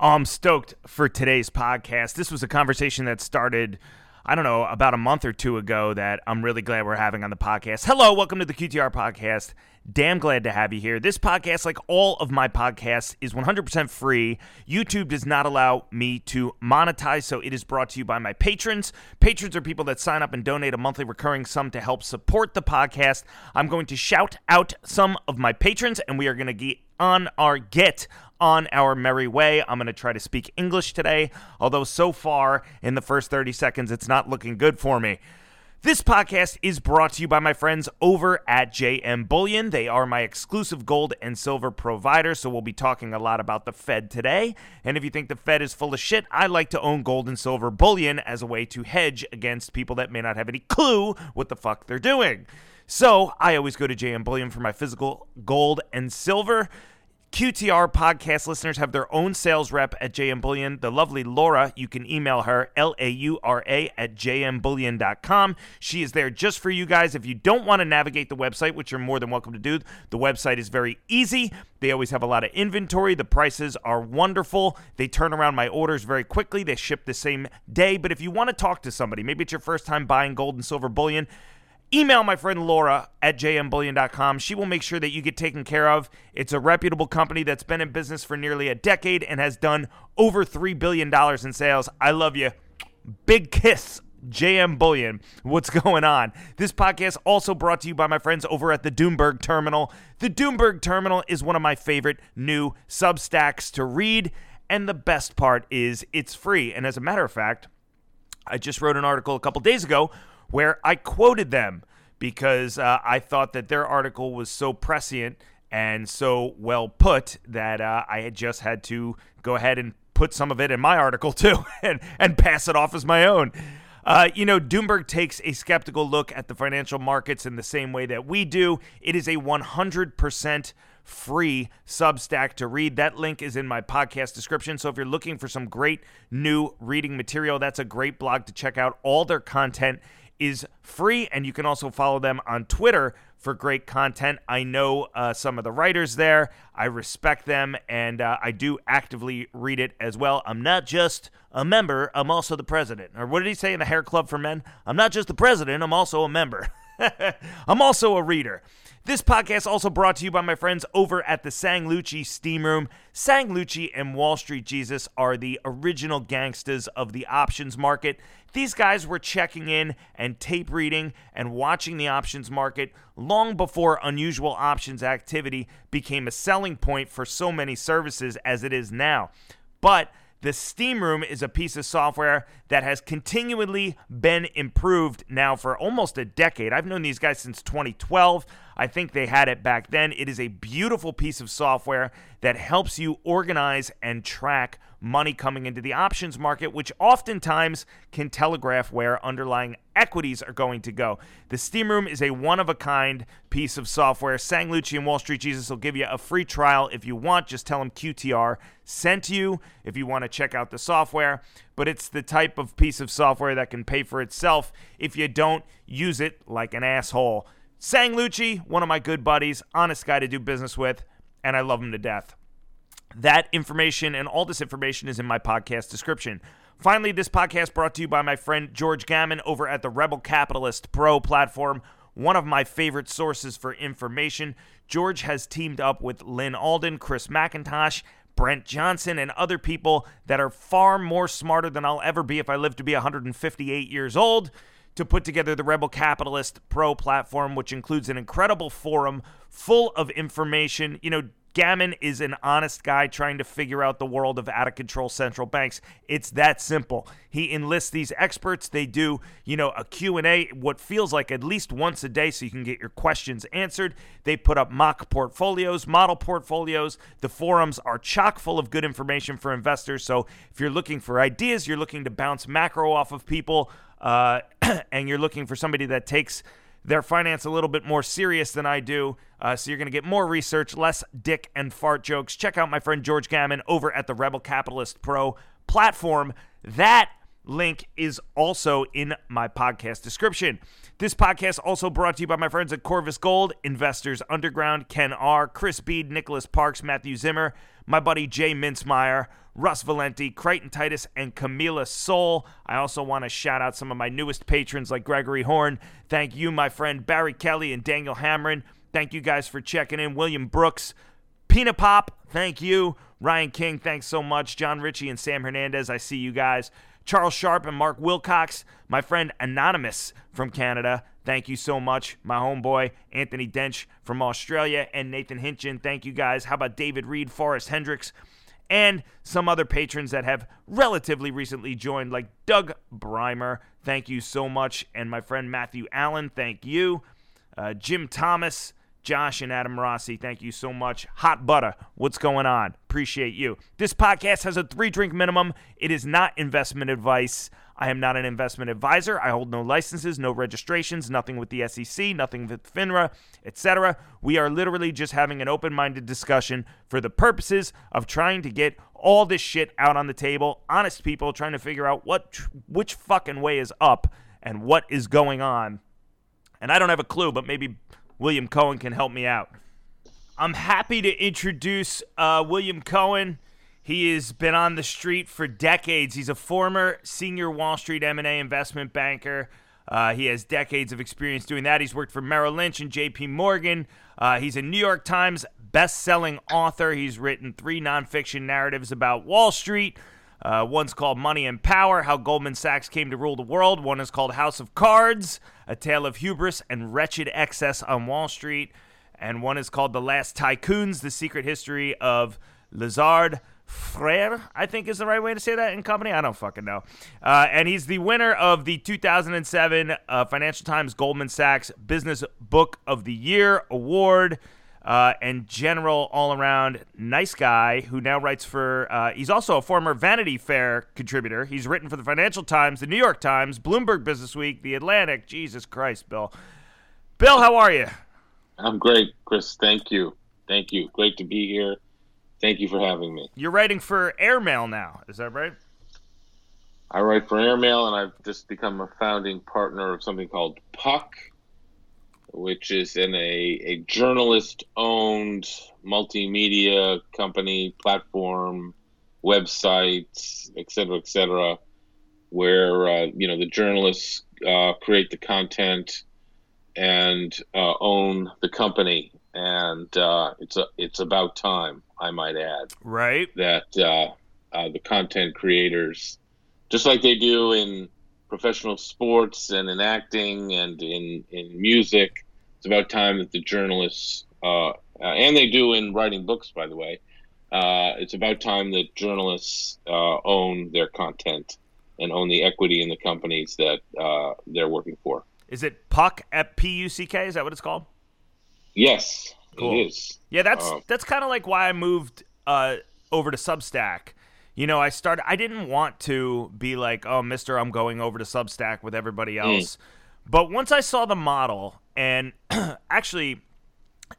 I'm stoked for today's podcast. This was a conversation that started, I don't know, about a month or two ago that I'm really glad we're having on the podcast. Hello, welcome to the QTR podcast. Damn glad to have you here. This podcast, like all of my podcasts, is 100% free. YouTube does not allow me to monetize, so it is brought to you by my patrons. Patrons are people that sign up and donate a monthly recurring sum to help support the podcast. I'm going to shout out some of my patrons, and we are going to get on our merry way. I'm going to try to speak English today, although so far in the first 30 seconds, it's not looking good for me. This podcast is brought to you by my friends over at JM Bullion. They are my exclusive gold and silver provider, so we'll be talking a lot about the Fed today. And if you think the Fed is full of shit, I like to own gold and silver bullion as a way to hedge against people that may not have any clue what the fuck they're doing. So I always go to JM Bullion for my physical gold and silver. QTR podcast listeners have their own sales rep at JM Bullion, the lovely Laura. You can email her, laura@jmbullion.com. She is there just for you guys. If you don't want to navigate the website, which you're more than welcome to do, the website is very easy. They always have a lot of inventory. The prices are wonderful. They turn around my orders very quickly. They ship the same day. But if you want to talk to somebody, maybe it's your first time buying gold and silver bullion, email my friend Laura at jmbullion.com. She will make sure that you get taken care of. It's a reputable company that's been in business for nearly a decade and has done over $3 billion in sales. I love you. Big kiss, JM Bullion. What's going on? This podcast also brought to you by my friends over at the Doomberg Terminal. The Doomberg Terminal is one of my favorite new Substacks to read, and the best part is it's free. And as a matter of fact, I just wrote an article a couple days ago where I quoted them because I thought that their article was so prescient and so well put that I had just had to go ahead and put some of it in my article too and pass it off as my own. Doomberg takes a skeptical look at the financial markets in the same way that we do. It is a 100% free Substack to read. That link is in my podcast description. So if you're looking for some great new reading material, that's a great blog to check out. All their content is free, and you can also follow them on Twitter for great content. I know some of the writers there. I respect them, and I do actively read it as well. I'm not just a member, I'm also the president. Or what did he say in the Hair Club for Men? I'm not just the president, I'm also a member. I'm also a reader. This podcast also brought to you by my friends over at the Sang Lucci Steam Room. Sang Lucci and Wall Street Jesus are the original gangsters of the options market. These guys were checking in and tape reading and watching the options market long before unusual options activity became a selling point for so many services as it is now. But the Steam Room is a piece of software that has continually been improved now for almost a decade. I've known these guys since 2012. I think they had it back then. It is a beautiful piece of software that helps you organize and track money coming into the options market, which oftentimes can telegraph where underlying equities are going to go. The Steam Room is a one-of-a-kind piece of software. Sang Lucci and Wall Street Jesus will give you a free trial if you want. Just tell them QTR sent you if you want to check out the software. But it's the type of piece of software that can pay for itself if you don't use it like an asshole. Sang Lucci, one of my good buddies, honest guy to do business with, and I love him to death. That information and all this information is in my podcast description. Finally, this podcast brought to you by my friend George Gammon over at the Rebel Capitalist Pro platform, one of my favorite sources for information. George has teamed up with Lynn Alden, Chris McIntosh, Brent Johnson, and other people that are far more smarter than I'll ever be if I live to be 158 years old, to put together the Rebel Capitalist Pro platform, which includes an incredible forum full of information. Gammon is an honest guy trying to figure out the world of out-of-control central banks. It's that simple. He enlists these experts. They do, a Q&A, what feels like at least once a day, so you can get your questions answered. They put up mock portfolios, model portfolios. The forums are chock full of good information for investors. So if you're looking for ideas, you're looking to bounce macro off of people, and you're looking for somebody that takes their finance a little bit more serious than I do, so you're going to get more research, less dick and fart jokes. Check out my friend George Gammon over at the Rebel Capitalist Pro platform. That, link is also in my podcast description. This podcast also brought to you by my friends at Corvus Gold, Investors Underground, Ken R, Chris Beed, Nicholas Parks, Matthew Zimmer, my buddy Jay Mintsmeier, Russ Valenti, Crichton Titus, and Camila Soul. I also want to shout out some of my newest patrons like Gregory Horn. Thank you, my friend Barry Kelly and Daniel Hamrin. Thank you guys for checking in. William Brooks, Peanut Pop, thank you. Ryan King, thanks so much. John Ritchie and Sam Hernandez, I see you guys. Charles Sharp and Mark Wilcox, my friend Anonymous from Canada, thank you so much. My homeboy, Anthony Dench from Australia, and Nathan Hinchin, thank you guys. How about David Reed, Forrest Hendricks, and some other patrons that have relatively recently joined, like Doug Brimer, thank you so much. And my friend Matthew Allen, thank you. Jim Thomas, Josh and Adam Rossi, thank you so much. Hot Butter, what's going on? Appreciate you. This podcast has a 3-drink minimum. It is not investment advice. I am not an investment advisor. I hold no licenses, no registrations, nothing with the SEC, nothing with FINRA, etc. We are literally just having an open-minded discussion for the purposes of trying to get all this shit out on the table. Honest people trying to figure out which fucking way is up and what is going on. And I don't have a clue, but maybe William Cohan can help me out. I'm happy to introduce William Cohan. He has been on the street for decades. He's a former senior Wall Street M&A investment banker. He has decades of experience doing that. He's worked for Merrill Lynch and J.P. Morgan. He's a New York Times best-selling author. He's written 3 nonfiction narratives about Wall Street. One's called Money and Power, How Goldman Sachs Came to Rule the World. One is called House of Cards, A Tale of Hubris and Wretched Excess on Wall Street. And one is called The Last Tycoons, The Secret History of Lazard Frere, I think is the right way to say that in company. I don't fucking know. And he's the winner of the 2007 Financial Times Goldman Sachs Business Book of the Year Award. And general all-around nice guy who now writes for, he's also a former Vanity Fair contributor. He's written for the Financial Times, the New York Times, Bloomberg Businessweek, The Atlantic. Jesus Christ, Bill. Bill, how are you? I'm great, Chris. Thank you. Thank you. Great to be here. Thank you for having me. You're writing for Airmail now. Is that right? I write for Airmail, and I've just become a founding partner of something called Puck, which is in a journalist-owned multimedia company, platform, websites, et cetera, where the journalists create the content and own the company, and it's about time, I might add, right? That the content creators, just like they do in professional sports and in acting and in music. It's about time that the journalists, and they do in writing books, by the way, it's about time that journalists own their content and own the equity in the companies that they're working for. Is it Puck, P-U-C-K? Is that what it's called? Yes, cool. It is. Yeah, that's kind of like why I moved over to Substack. You know, I didn't want to be like, oh, mister, I'm going over to Substack with everybody else. But once I saw the model, and actually,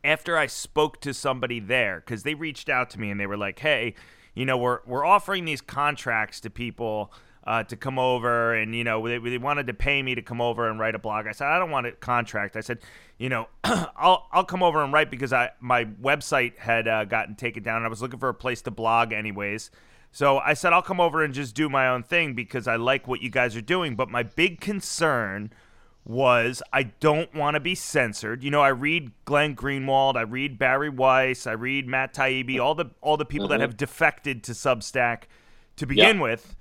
after I spoke to somebody there, because they reached out to me and they were like, hey, we're offering these contracts to people to come over. And, they wanted to pay me to come over and write a blog. I said, I don't want a contract. I said, I'll come over and write because my website had gotten taken down. And I was looking for a place to blog anyways. So I said, I'll come over and just do my own thing because I like what you guys are doing. But my big concern was I don't want to be censored. I read Glenn Greenwald, I read Barry Weiss, I read Matt Taibbi, all the people that have defected to Substack to begin with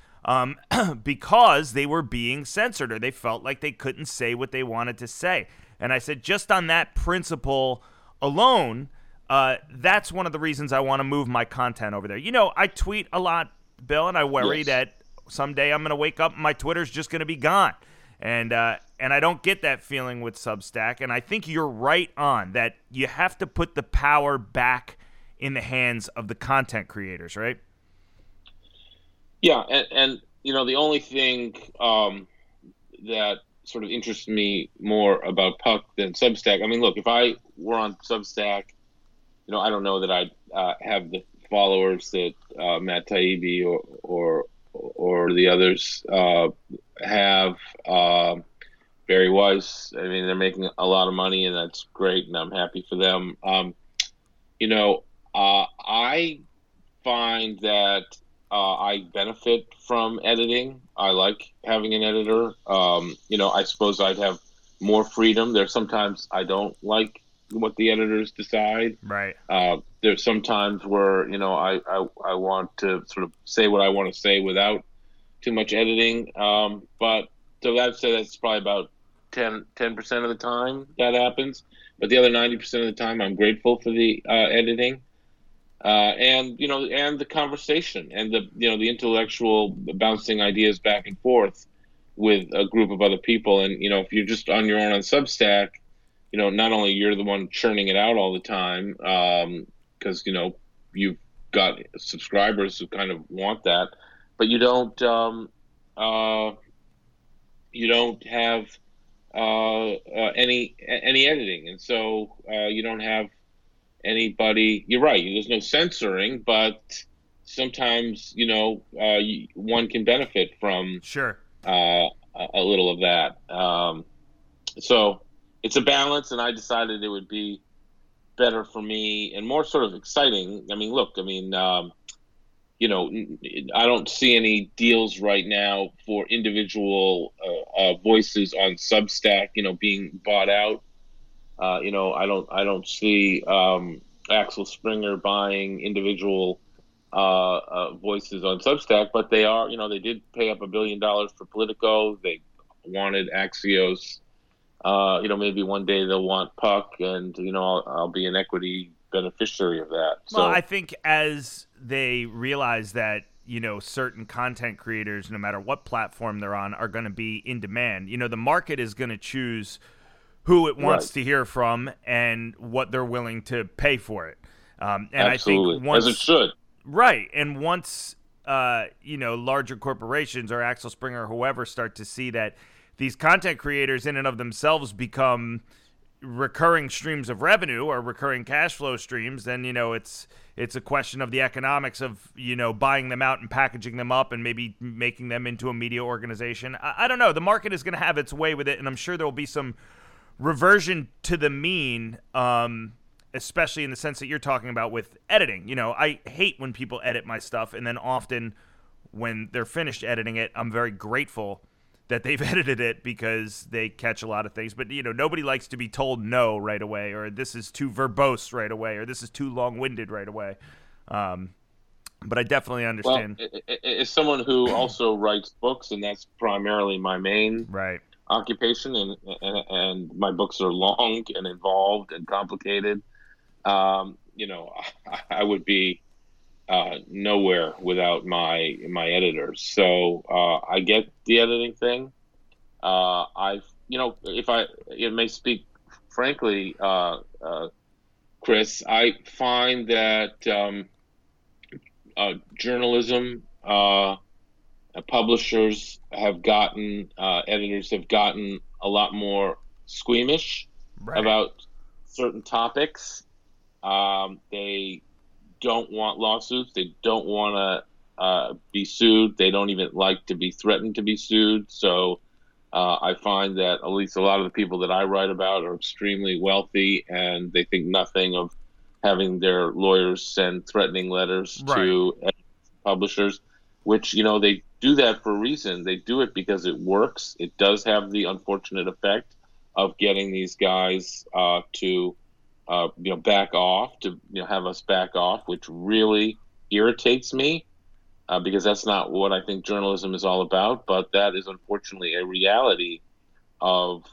because they were being censored or they felt like they couldn't say what they wanted to say. And I said, just on that principle alone, that's one of the reasons I want to move my content over there. I tweet a lot, Bill, and I worry that someday I'm going to wake up and my Twitter's just going to be gone. And I don't get that feeling with Substack. And I think you're right on that you have to put the power back in the hands of the content creators, right? Yeah, and the only thing that sort of interests me more about Puck than Substack, I mean, look, if I were on Substack, I don't know that I'd have the followers that Matt Taibbi or or the others have. Barry Weiss, I mean, they're making a lot of money, and that's great, and I'm happy for them. I find that I benefit from editing. I like having an editor. I suppose I'd have more freedom. There's sometimes I don't like what the editors decide. Right. There's sometimes where, I want to sort of say what I want to say without too much editing. But so I'd say that's probably about 10% of the time that happens, but the other 90% of the time I'm grateful for the editing, and the conversation and the intellectual bouncing ideas back and forth with a group of other people. And if you're just on your own on Substack, not only you're the one churning it out all the time, because you've got subscribers who kind of want that, but you don't have any editing, and so you don't have anybody. You're right. There's no censoring, but sometimes one can benefit from a little of that. So it's a balance, and I decided it would be better for me and more sort of exciting. I mean, look, I don't see any deals right now for individual voices on Substack, being bought out. I don't see Axel Springer buying individual voices on Substack, but they are. They did pay up $1 billion for Politico. They wanted Axios. Maybe one day they'll want Puck, and I'll be an equity beneficiary of that. So. Well, I think as they realize that certain content creators, no matter what platform they're on, are going to be in demand. The market is going to choose who it wants to hear from and what they're willing to pay for it. And absolutely. I think once, as it should, right? And once larger corporations or Axel Springer or whoever start to see that these content creators in and of themselves become recurring streams of revenue or recurring cash flow streams, then it's a question of the economics of buying them out and packaging them up and maybe making them into a media organization. I don't know. The market is going to have its way with it, and I'm sure there will be some reversion to the mean, especially in the sense that you're talking about with editing. I hate when people edit my stuff, and then often when they're finished editing it, I'm very grateful that they've edited it because they catch a lot of things. But, nobody likes to be told no right away, or this is too verbose right away, or this is too long-winded right away. But I definitely understand. Well, as someone who also writes books, and that's primarily my main occupation, and my books are long and involved and complicated, I would be nowhere without my editors. So I get the editing thing. If I may speak frankly, Chris, I find that journalism, publishers have gotten, editors have gotten a lot more squeamish about certain topics. They don't want lawsuits. They don't want to be sued. They don't even like to be threatened to be sued. So I find that at least a lot of the people that I write about are extremely wealthy, and they think nothing of having their lawyers send threatening letters to publishers, which, they do that for a reason. They do it because it works. It does have the unfortunate effect of getting these guys to back off, to have us back off, which really irritates me because that's not what I think journalism is all about. But that is unfortunately a reality of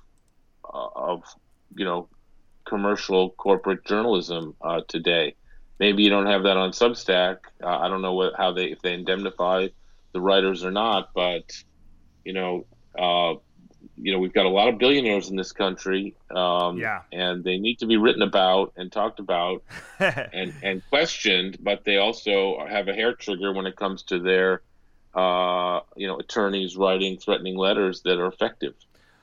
commercial corporate journalism today. Maybe you don't have that on Substack. I don't know how they indemnify the writers or not, but we've got a lot of billionaires in this country, and they need to be written about and talked about and questioned, but they also have a hair trigger when it comes to their, attorneys writing threatening letters that are effective.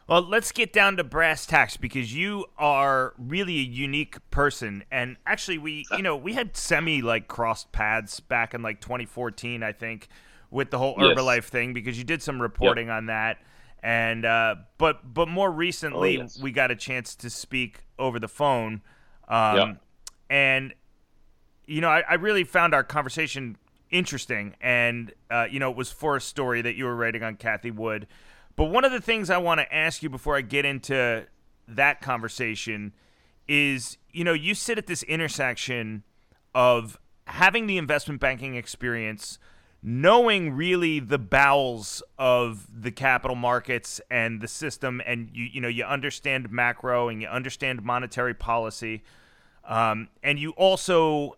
Well, let's get down to brass tacks, because you are really a unique person. And actually we had crossed paths back in 2014, I think, with the whole Herbalife thing, because you did some reporting on that. And but more recently, we got a chance to speak over the phone. And, you know, I really found our conversation interesting. And, you know, it was for a story that you were writing on Cathie Wood. But one of the things I want to ask you before I get into that conversation is, you know, you sit at this intersection of having the investment banking experience, knowing really the bowels of the capital markets and the system, and you know, you understand macro and you understand monetary policy, and you also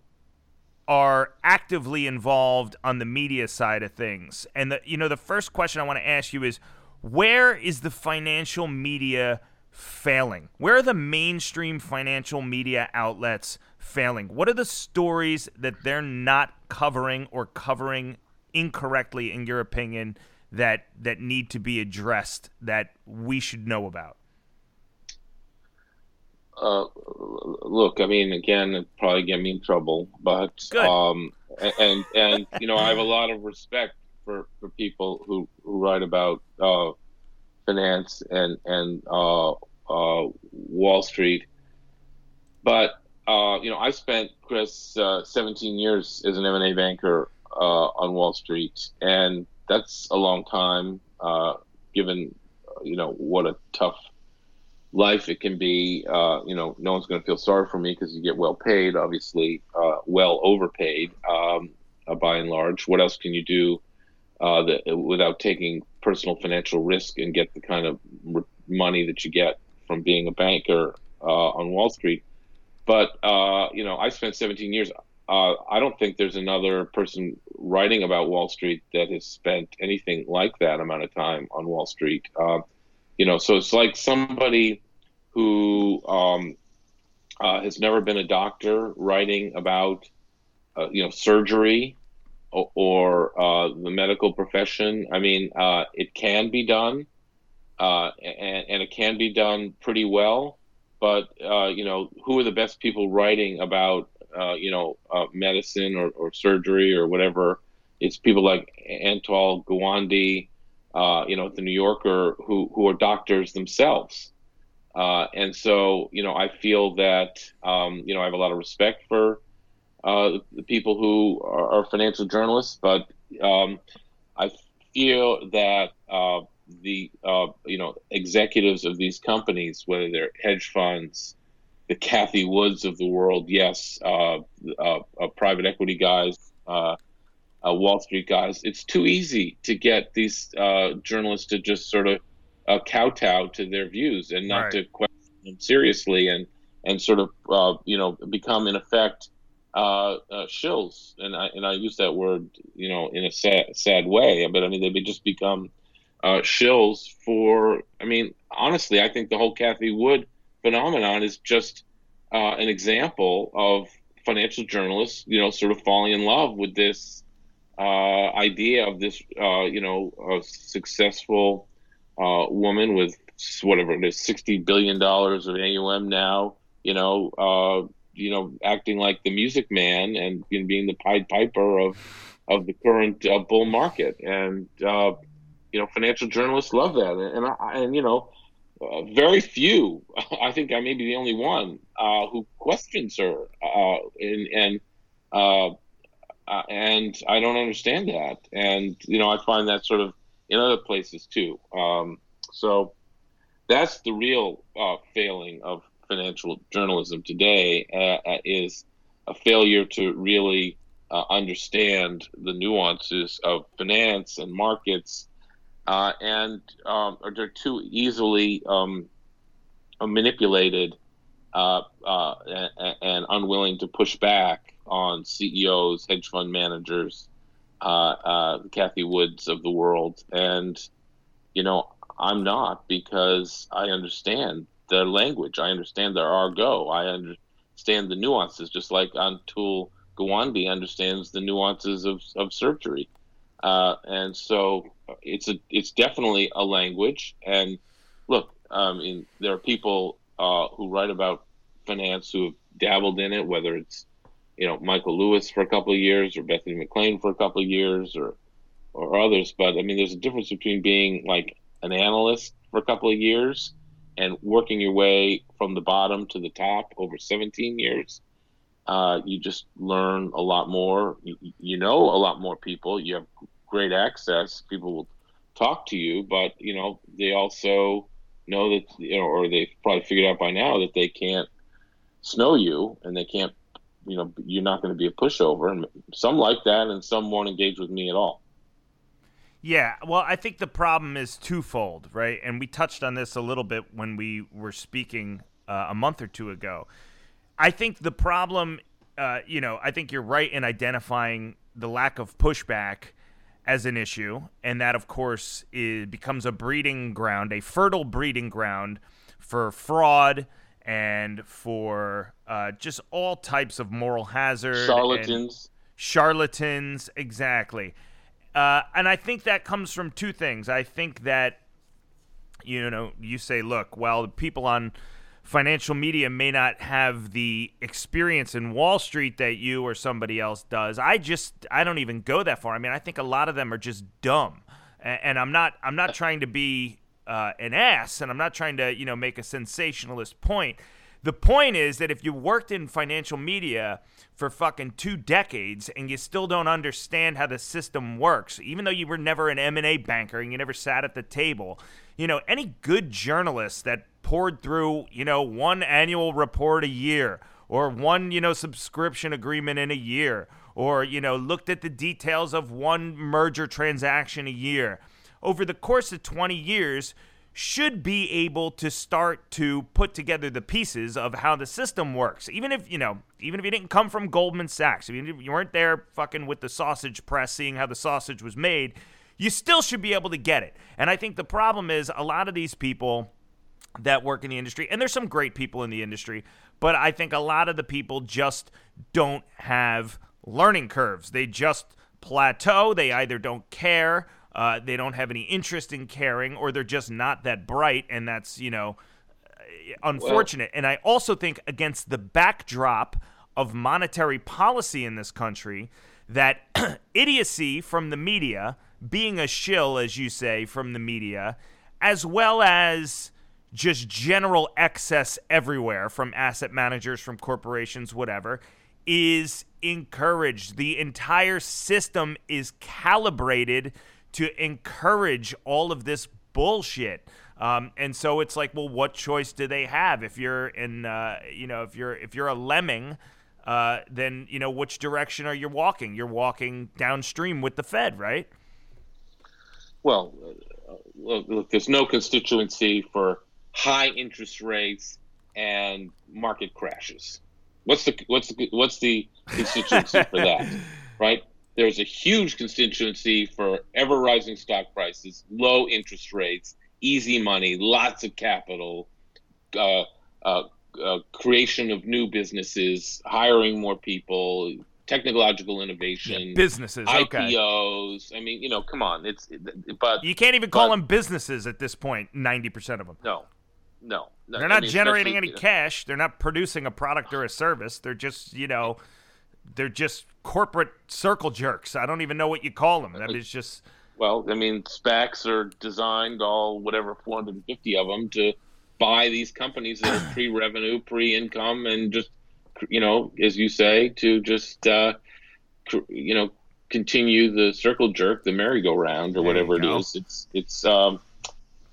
are actively involved on the media side of things. And the, you know, the first question I want to ask you is, where is the financial media failing? Where are the mainstream financial media outlets failing? What are the stories that they're not covering or covering incorrectly, in your opinion, that need to be addressed, that we should know about? Look, I mean, again, it'd probably get me in trouble, but and you know, I have a lot of respect for people who write about finance and Wall Street, but you know, I spent, Chris, 17 years as an M&A banker on Wall Street, and that's a long time, given, you know, what a tough life it can be. You know, no one's going to feel sorry for me because you get well paid, obviously, well overpaid, by and large. What else can you do without taking personal financial risk and get the kind of money that you get from being a banker on Wall Street? But, you know, I spent 17 years. I don't think there's another person writing about Wall Street that has spent anything like that amount of time on Wall Street. You know, so it's like somebody who has never been a doctor writing about, you know, surgery or the medical profession. I mean, it can be done, and it can be done pretty well. But, you know, who are the best people writing about, you know, medicine or surgery or whatever? It's people like Atul Gawande, you know, at the New Yorker, who are doctors themselves. And so, you know, I feel that, you know, I have a lot of respect for the people who are financial journalists. But I feel that the you know, executives of these companies, whether they're hedge funds, the Cathie Woods of the world, private equity guys, Wall Street guys, it's too easy to get these journalists to just sort of kowtow to their views and not to question them seriously, and sort of you know, become in effect shills, and I use that word, you know, in a sad way, but I mean, they just become shills for, I mean, honestly, I think the whole Cathie Wood phenomenon is just an example of financial journalists, you know, sort of falling in love with this idea of this, you know, a successful woman with whatever it is, $60 billion of AUM now, you know, acting like the Music Man and being the Pied Piper of the current bull market. And, you know, financial journalists love that, and you know, very few. I think I may be the only one who questions her, and I don't understand that. And you know, I find that sort of in other places too. So that's the real failing of financial journalism today, is a failure to really understand the nuances of finance and markets. And they're too easily manipulated and unwilling to push back on CEOs, hedge fund managers, the Cathie Woods of the world. And, you know, I'm not, because I understand their language. I understand their argot. I understand the nuances, just like Atul Gawande understands the nuances of surgery. And so it's definitely a language. And look, I mean, there are people who write about finance who have dabbled in it, whether it's, you know, Michael Lewis for a couple of years, or Bethany McLean for a couple of years, or or others, but I mean, there's a difference between being like an analyst for a couple of years and working your way from the bottom to the top over 17 years. You just learn a lot more. You know a lot more people. You have great access. People will talk to you, but you know they also know that, you know, or they've probably figured out by now that they can't snow you, and they can't, you know, you're not going to be a pushover. And some like that, and some won't engage with me at all. Yeah, well, I think the problem is twofold, right? And we touched on this a little bit when we were speaking a month or two ago. I think the problem, you know, I think you're right in identifying the lack of pushback as an issue. And that, of course, becomes a breeding ground, a fertile breeding ground for fraud and for just all types of moral hazard. Charlatans, exactly. And I think that comes from two things. I think that, you know, you say, look, well, the people on financial media may not have the experience in Wall Street that you or somebody else does. I don't even go that far. I mean, I think a lot of them are just dumb, and I'm not trying to be an ass, and I'm not trying to, you know, make a sensationalist point. The point is that if you worked in financial media for fucking 2 decades and you still don't understand how the system works, even though you were never an M&A banker and you never sat at the table, you know, any good journalist that poured through, you know, one annual report a year or one, you know, subscription agreement in a year or, you know, looked at the details of one merger transaction a year over the course of 20 years should be able to start to put together the pieces of how the system works. Even if you didn't come from Goldman Sachs, even if you weren't there fucking with the sausage press seeing how the sausage was made, you still should be able to get it. And I think the problem is a lot of these people that work in the industry, and there's some great people in the industry, but I think a lot of the people just don't have learning curves. They just plateau. They either don't care, they don't have any interest in caring, or they're just not that bright, and that's, you know, unfortunate. Well, and I also think against the backdrop of monetary policy in this country, that idiocy from the media, being a shill, as you say, from the media, as well as just general excess everywhere from asset managers, from corporations, whatever, is encouraged. The entire system is calibrated to encourage all of this bullshit. And so it's like, well, what choice do they have? If you're in, you know, if you're a lemming, then, you know, which direction are you walking? You're walking downstream with the Fed, right? Well, look, there's no constituency for high interest rates and market crashes. What's the constituency for that, right? There's a huge constituency for ever rising stock prices, low interest rates, easy money, lots of capital, creation of new businesses, hiring more people, technological innovation, businesses, IPOs. Okay. I mean, you know, come on, but you can't even call them businesses at this point. 90% of them. No, they're not generating any cash. They're not producing a product or a service. They're just, you know, they're just corporate circle jerks. I don't even know what you call them. That is just. Well, I mean, SPACs are designed, all whatever 450 of them, to buy these companies that are pre-revenue, pre-income, and just, you know, as you say, to just, you know, continue the circle jerk, the merry-go-round, or whatever it is. It's.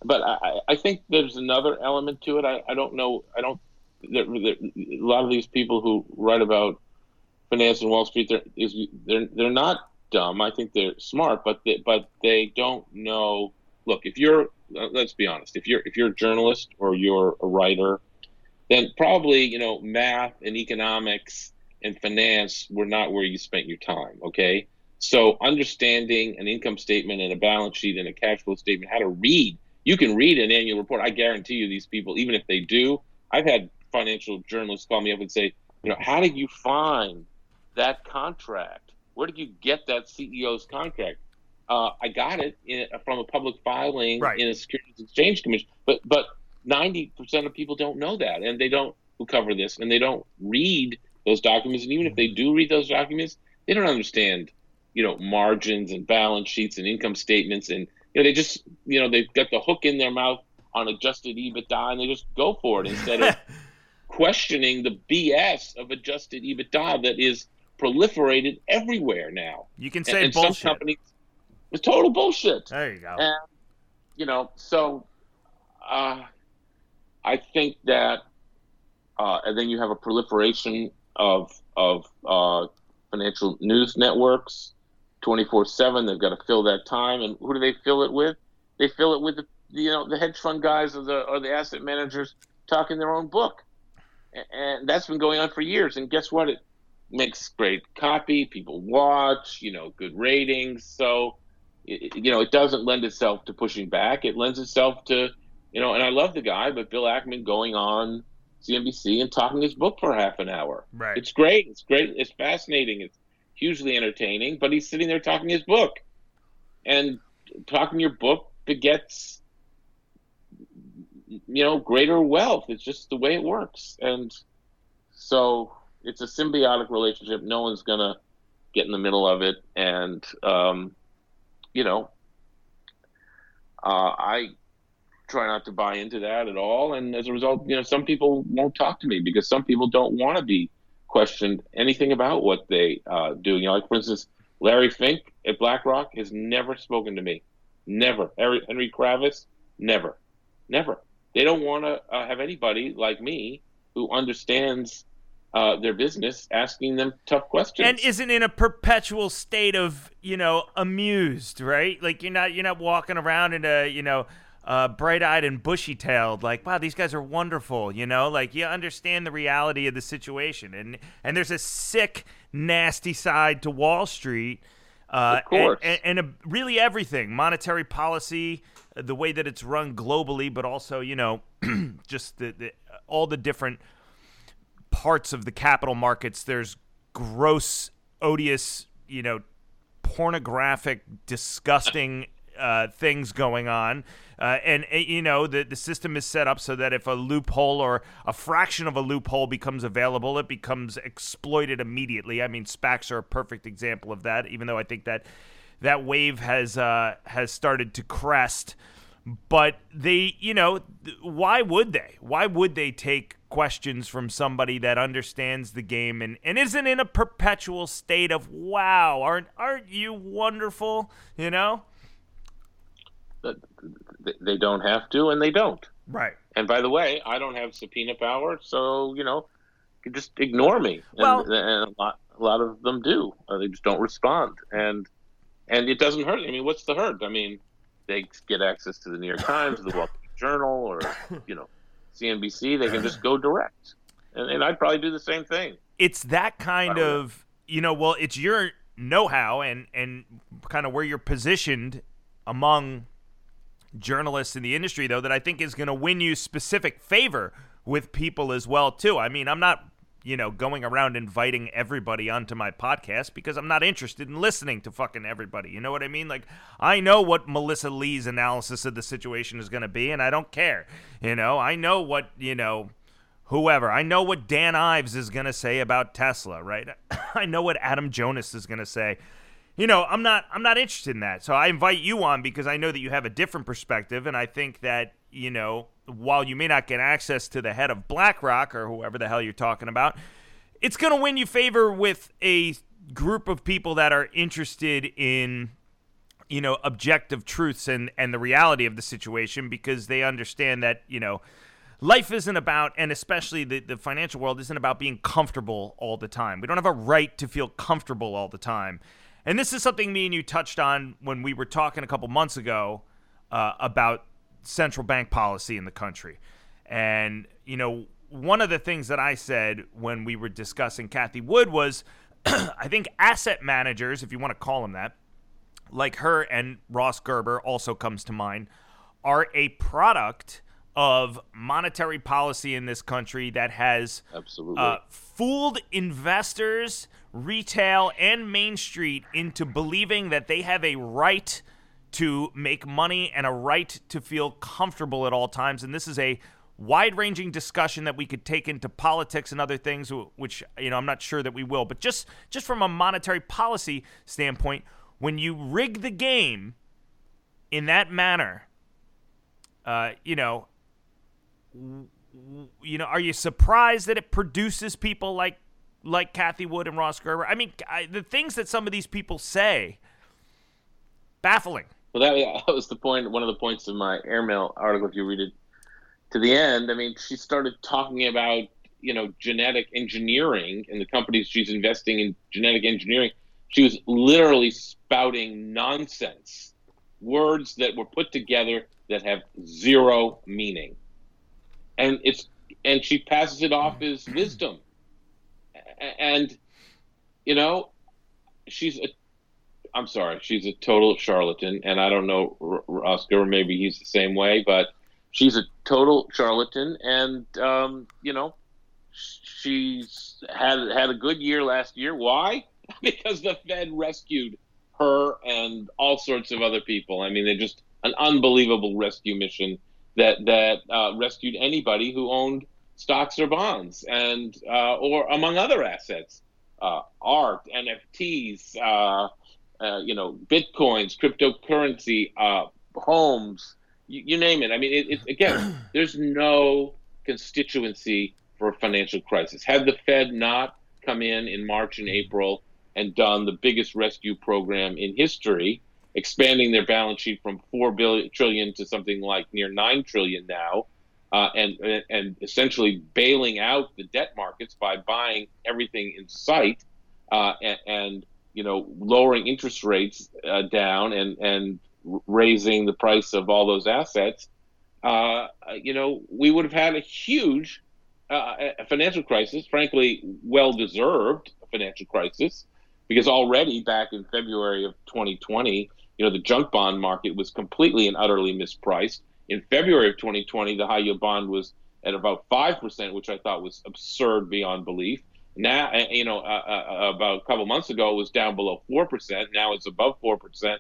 But I think there's another element to it. I don't know. A lot of these people who write about finance and Wall Street, they're not dumb. I think they're smart, but they don't know. Look, if you're, let's be honest, if you're a journalist or you're a writer, then probably, you know, math and economics and finance were not where you spent your time. Okay, so understanding an income statement and a balance sheet and a cash flow statement, how to read. You can read an annual report. I guarantee you these people, even if they do, I've had financial journalists call me up and say, you know, how did you find that contract? Where did you get that CEO's contract? I got it from a public filing in a Securities Exchange Commission. But 90% of people don't know that, and they don't cover this, and they don't read those documents. And even if they do read those documents, they don't understand you know, margins and balance sheets and income statements. And, you know, they just, you know, they've got the hook in their mouth on adjusted EBITDA, and they just go for it instead of questioning the BS of adjusted EBITDA that is proliferated everywhere now. You can say and bullshit. Some companies, it's total bullshit. There you go. And, you know, so I think that and then you have a proliferation of financial news networks 24/7. They've got to fill that time, and who do they fill it with? They fill it with the hedge fund guys or the asset managers talking their own book, and that's been going on for years. And guess what? It makes great copy. People watch, you know, good ratings. So, it doesn't lend itself to pushing back. It lends itself to, and I love the guy, but Bill Ackman going on CNBC and talking his book for half an hour. Right. It's great. It's great. It's fascinating. It's hugely entertaining, but he's sitting there talking his book, and talking your book begets, greater wealth. It's just the way it works. And so it's a symbiotic relationship. No one's going to get in the middle of it. And, I try not to buy into that at all. And as a result, some people won't talk to me because some people don't want to be questioned anything about what they do. Like, for instance, Larry Fink at BlackRock has never spoken to me. Never. Henry Kravis, never. Never. They don't want to have anybody like me who understands their business asking them tough questions, and isn't in a perpetual state of amused, right? Like you're not walking around in a bright-eyed and bushy-tailed like, wow, these guys are wonderful, like you understand the reality of the situation, and there's a sick, nasty side to Wall Street, of course, and really everything, monetary policy, the way that it's run globally, but also just the all the different parts of the capital markets. There's gross, odious, pornographic, disgusting things going on, and the system is set up so that if a loophole or a fraction of a loophole becomes available, it becomes exploited immediately. I mean, SPACs are a perfect example of that, even though I think that wave has started to crest. But they, why would they take questions from somebody that understands the game and isn't in a perpetual state of, wow, aren't you wonderful, They don't have to, and they don't. Right. And by the way, I don't have subpoena power, so, you just ignore me. Well, and a lot of them do. They just don't respond. And it doesn't hurt. I mean, what's the hurt? I mean, they get access to the New York Times, the Wall Street Journal, or, CNBC. They can just go direct. And I'd probably do the same thing. It's that kind of, it's your know-how and kind of where you're positioned among journalists in the industry, though, that I think is going to win you specific favor with people as well, too. I mean, I'm not, going around inviting everybody onto my podcast because I'm not interested in listening to fucking everybody. You know what I mean? Like, I know what Melissa Lee's analysis of the situation is going to be, and I don't care. I know what, whoever. I know what Dan Ives is going to say about Tesla, right? I know what Adam Jonas is going to say. I'm not interested in that. So I invite you on because I know that you have a different perspective, and I think that, while you may not get access to the head of BlackRock or whoever the hell you're talking about, it's going to win you favor with a group of people that are interested in, objective truths and the reality of the situation, because they understand that, life isn't about, and especially the financial world, isn't about being comfortable all the time. We don't have a right to feel comfortable all the time. And this is something me and you touched on when we were talking a couple months ago about central bank policy in the country. And, one of the things that I said when we were discussing Cathie Wood was I think asset managers, if you want to call them that, like her and Ross Gerber also comes to mind, are a product of monetary policy in this country that has fooled investors, retail, and Main Street into believing that they have a right to make money and a right to feel comfortable at all times. And this is a wide-ranging discussion that we could take into politics and other things, which, you know, I'm not sure that we will. But just from a monetary policy standpoint, when you rig the game in that manner, are you surprised that it produces people like Cathie Wood and Ross Gerber? I mean, the things that some of these people say, baffling. Well, that was the point. One of the points of my Airmail article, if you read it to the end. I mean, she started talking about, genetic engineering and the companies she's investing in genetic engineering. She was literally spouting nonsense, words that were put together that have zero meaning. And she passes it off as wisdom. And, she's a total charlatan. And I don't know, Oscar, maybe he's the same way, but she's a total charlatan, and she's had a good year last year. Why? Because the Fed rescued her and all sorts of other people. I mean, they're just an unbelievable rescue mission that rescued anybody who owned stocks or bonds, and or among other assets, art, NFTs, bitcoins, cryptocurrency, homes. You name it. I mean, it's again, there's no constituency for a financial crisis. Had the Fed not come in March and April and done the biggest rescue program in history, expanding their balance sheet from $4 trillion to something like near $9 trillion now, and essentially bailing out the debt markets by buying everything in sight, and lowering interest rates down and raising the price of all those assets, we would have had a huge financial crisis, frankly, well-deserved financial crisis, because already back in February of 2020, the junk bond market was completely and utterly mispriced. In February of 2020, the high-yield bond was at about 5%, which I thought was absurd beyond belief. Now, about a couple months ago, it was down below 4%. Now it's above 4%.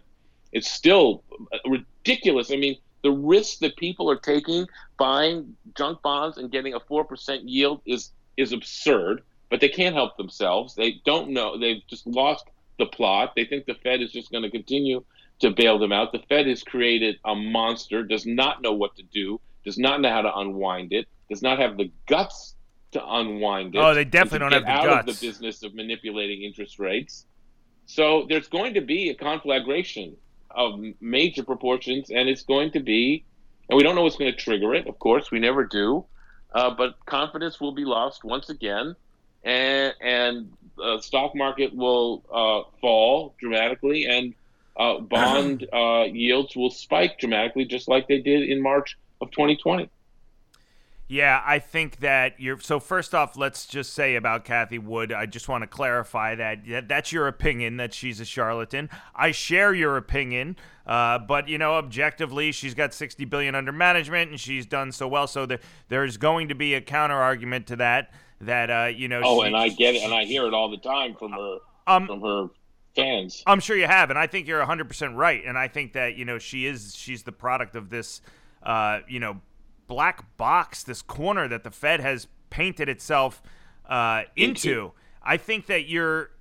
It's still ridiculous. I mean, the risk that people are taking buying junk bonds and getting a 4% yield is absurd, but they can't help themselves. They don't know. They've just lost the plot. They think the Fed is just going to continue to bail them out. The Fed has created a monster, does not know what to do, does not know how to unwind it, does not have the guts to unwind it. Oh, they definitely don't have the guts. Get out of the business of manipulating interest rates. So there's going to be a conflagration of major proportions, and it's going to be, and we don't know what's going to trigger it, of course, we never do, but confidence will be lost once again, and the stock market will fall dramatically, and bond yields will spike dramatically, just like they did in March of 2020. Yeah, I think that so first off, let's just say about Cathie Wood, I just want to clarify that that's your opinion that she's a charlatan. I share your opinion, but, objectively, she's got $60 billion under management, and she's done so well. So there's going to be a counter-argument to that. And I get it, and I hear it all the time from her fans. I'm sure you have, and I think you're 100% right. And I think that, she's the product of this, black box, this corner that the Fed has painted itself into. I think that your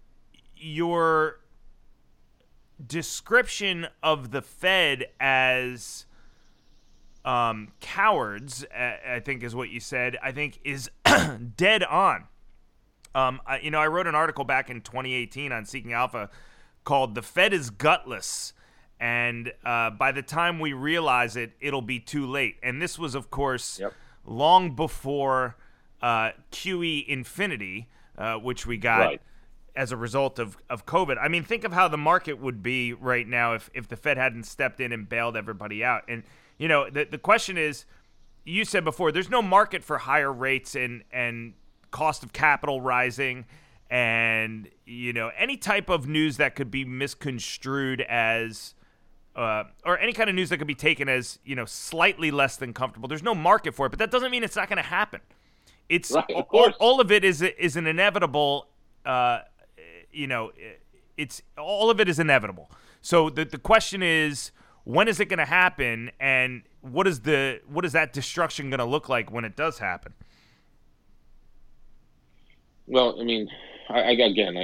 description of the Fed as cowards, I think is what you said, I think is dead on. I wrote an article back in 2018 on Seeking Alpha called "The Fed is Gutless." And by the time we realize it, it'll be too late. And this was, of course, long before QE infinity, which we got as a result of COVID. I mean, think of how the market would be right now if the Fed hadn't stepped in and bailed everybody out. And, the question is, you said before, there's no market for higher rates and cost of capital rising. And, any type of news that could be misconstrued as... or any kind of news that could be taken as, slightly less than comfortable. There's no market for it, but that doesn't mean it's not going to happen. It's right, of course. All of it is an inevitable. It's all of it is inevitable. So the question is, when is it going to happen? And what is that destruction going to look like when it does happen? Well, I mean, I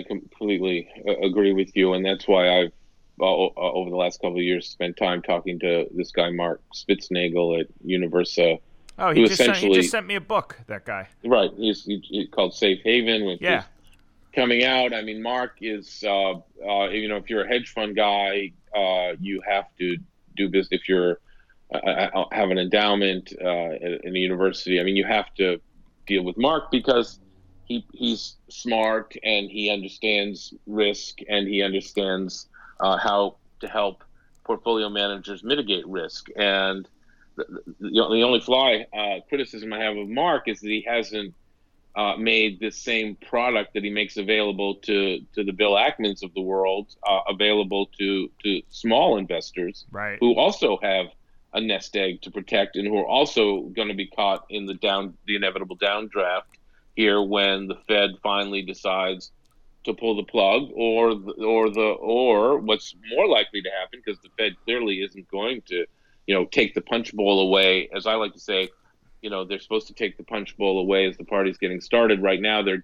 completely agree with you, and that's why I've over the last couple of years spent time talking to this guy Mark Spitznagel at Universa. Oh, he just sent me a book, that guy. Right. He's called Safe Haven, which is coming out. I mean, Mark is, if you're a hedge fund guy, you have to do business. If you're have an endowment in a university, I mean, you have to deal with Mark because he's smart and he understands risk and he understands how to help portfolio managers mitigate risk. And the only fly criticism I have of Mark is that he hasn't made the same product that he makes available to the Bill Ackmans of the world available to small investors, right, who also have a nest egg to protect and who are also going to be caught in the inevitable downdraft here when the Fed finally decides to pull the plug, or what's more likely to happen, because the Fed clearly isn't going to, take the punch bowl away. As I like to say, they're supposed to take the punch bowl away as the party's getting started. Right now, they're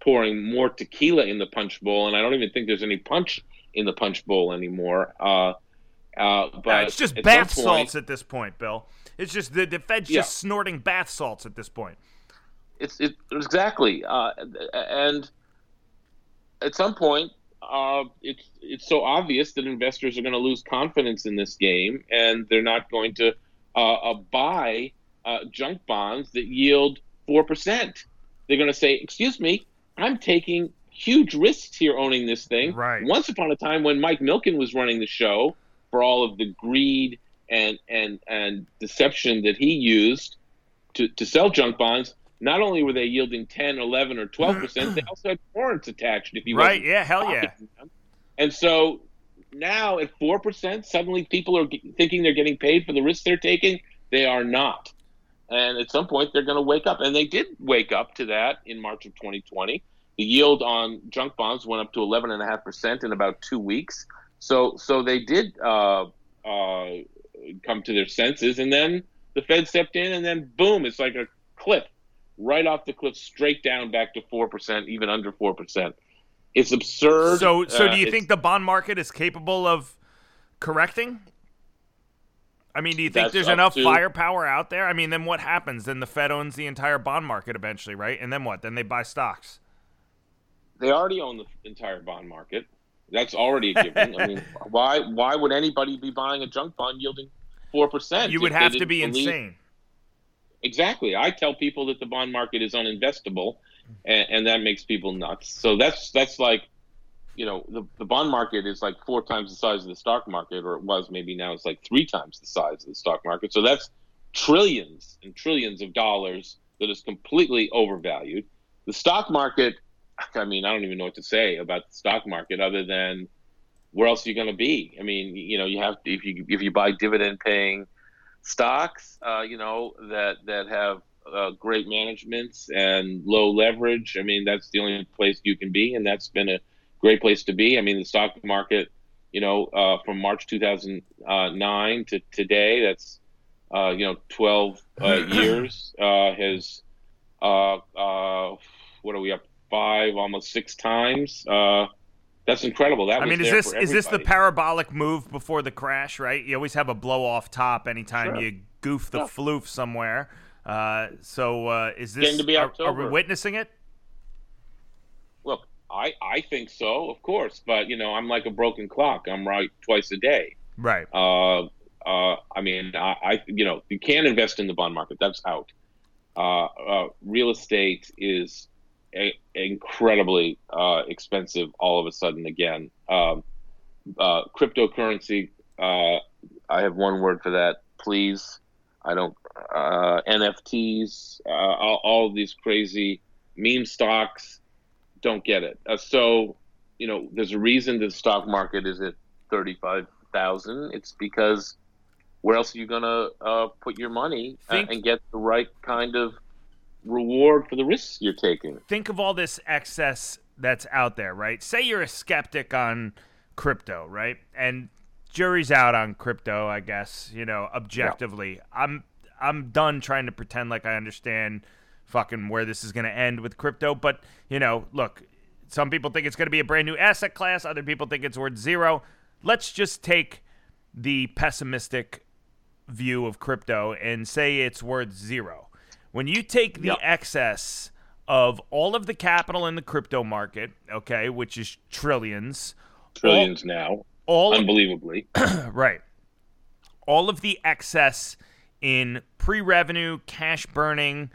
pouring more tequila in the punch bowl, and I don't even think there's any punch in the punch bowl anymore. But it's just bath salts at this point, Bill. It's just the Fed's just snorting bath salts at this point. It's exactly, and at some point, it's so obvious that investors are going to lose confidence in this game, and they're not going to buy junk bonds that yield 4%. They're going to say, "Excuse me, I'm taking huge risks here owning this thing." Right. Once upon a time, when Mike Milken was running the show, for all of the greed and deception that he used to sell junk bonds, not only were they yielding 10, 11, or 12%, they also had warrants attached. If you right, yeah, hell yeah. Them. And so now at 4%, suddenly people are thinking they're getting paid for the risks they're taking. They are not. And at some point, they're going to wake up. And they did wake up to that in March of 2020. The yield on junk bonds went up to 11.5% in about 2 weeks. So they did come to their senses. And then the Fed stepped in, and then boom, it's like a cliff. Right off the cliff, straight down back to 4%, even under 4%. It's absurd. So do you think the bond market is capable of correcting? I mean, do you think there's enough firepower out there? I mean, then what happens? Then the Fed owns the entire bond market eventually, right? And then what? Then they buy stocks. They already own the entire bond market. That's already a given. I mean, why would anybody be buying a junk bond yielding 4%? You would have to be insane. Exactly. I tell people that the bond market is uninvestable, and that makes people nuts. So that's like, the bond market is like 4 times the size of the stock market, or it was, maybe now it's like 3 times the size of the stock market. So that's trillions and trillions of dollars that is completely overvalued. The stock market, I mean, I don't even know what to say about the stock market other than where else are you going to be? I mean, you have to, if you buy dividend paying stocks, that have great managements and low leverage. I mean, that's the only place you can be, and that's been a great place to be. I mean, the stock market, from March 2009 to today, that's 12 years has what are we up 5, almost 6 times. That's incredible. That I mean, is this the parabolic move before the crash, right? You always have a blow-off top anytime you goof the floof somewhere. So is this – are we witnessing it? Look, I think so, of course. But, I'm like a broken clock. I'm right twice a day. Right. I mean, I you can't invest in the bond market. That's out. Real estate is – incredibly expensive all of a sudden again. Cryptocurrency, I have one word for that, please. I don't NFTs, all of these crazy meme stocks, don't get it. So there's a reason the stock market is at 35,000. It's because where else are you gonna put your money and get the right kind of reward for the risks you're taking? Think of all this excess that's out there, right? Say you're a skeptic on crypto, right? And jury's out on crypto, I guess, you know, objectively. Yeah. I'm done trying to pretend like I understand fucking where this is going to end with crypto. But, you know, look, some people think it's going to be a brand new asset class. Other people think it's worth zero. Let's just take the pessimistic view of crypto and say it's worth zero. When you take the excess of all of the capital in the crypto market, okay, which is trillions. Trillions now. Unbelievably. Right. All of the excess in pre-revenue, cash-burning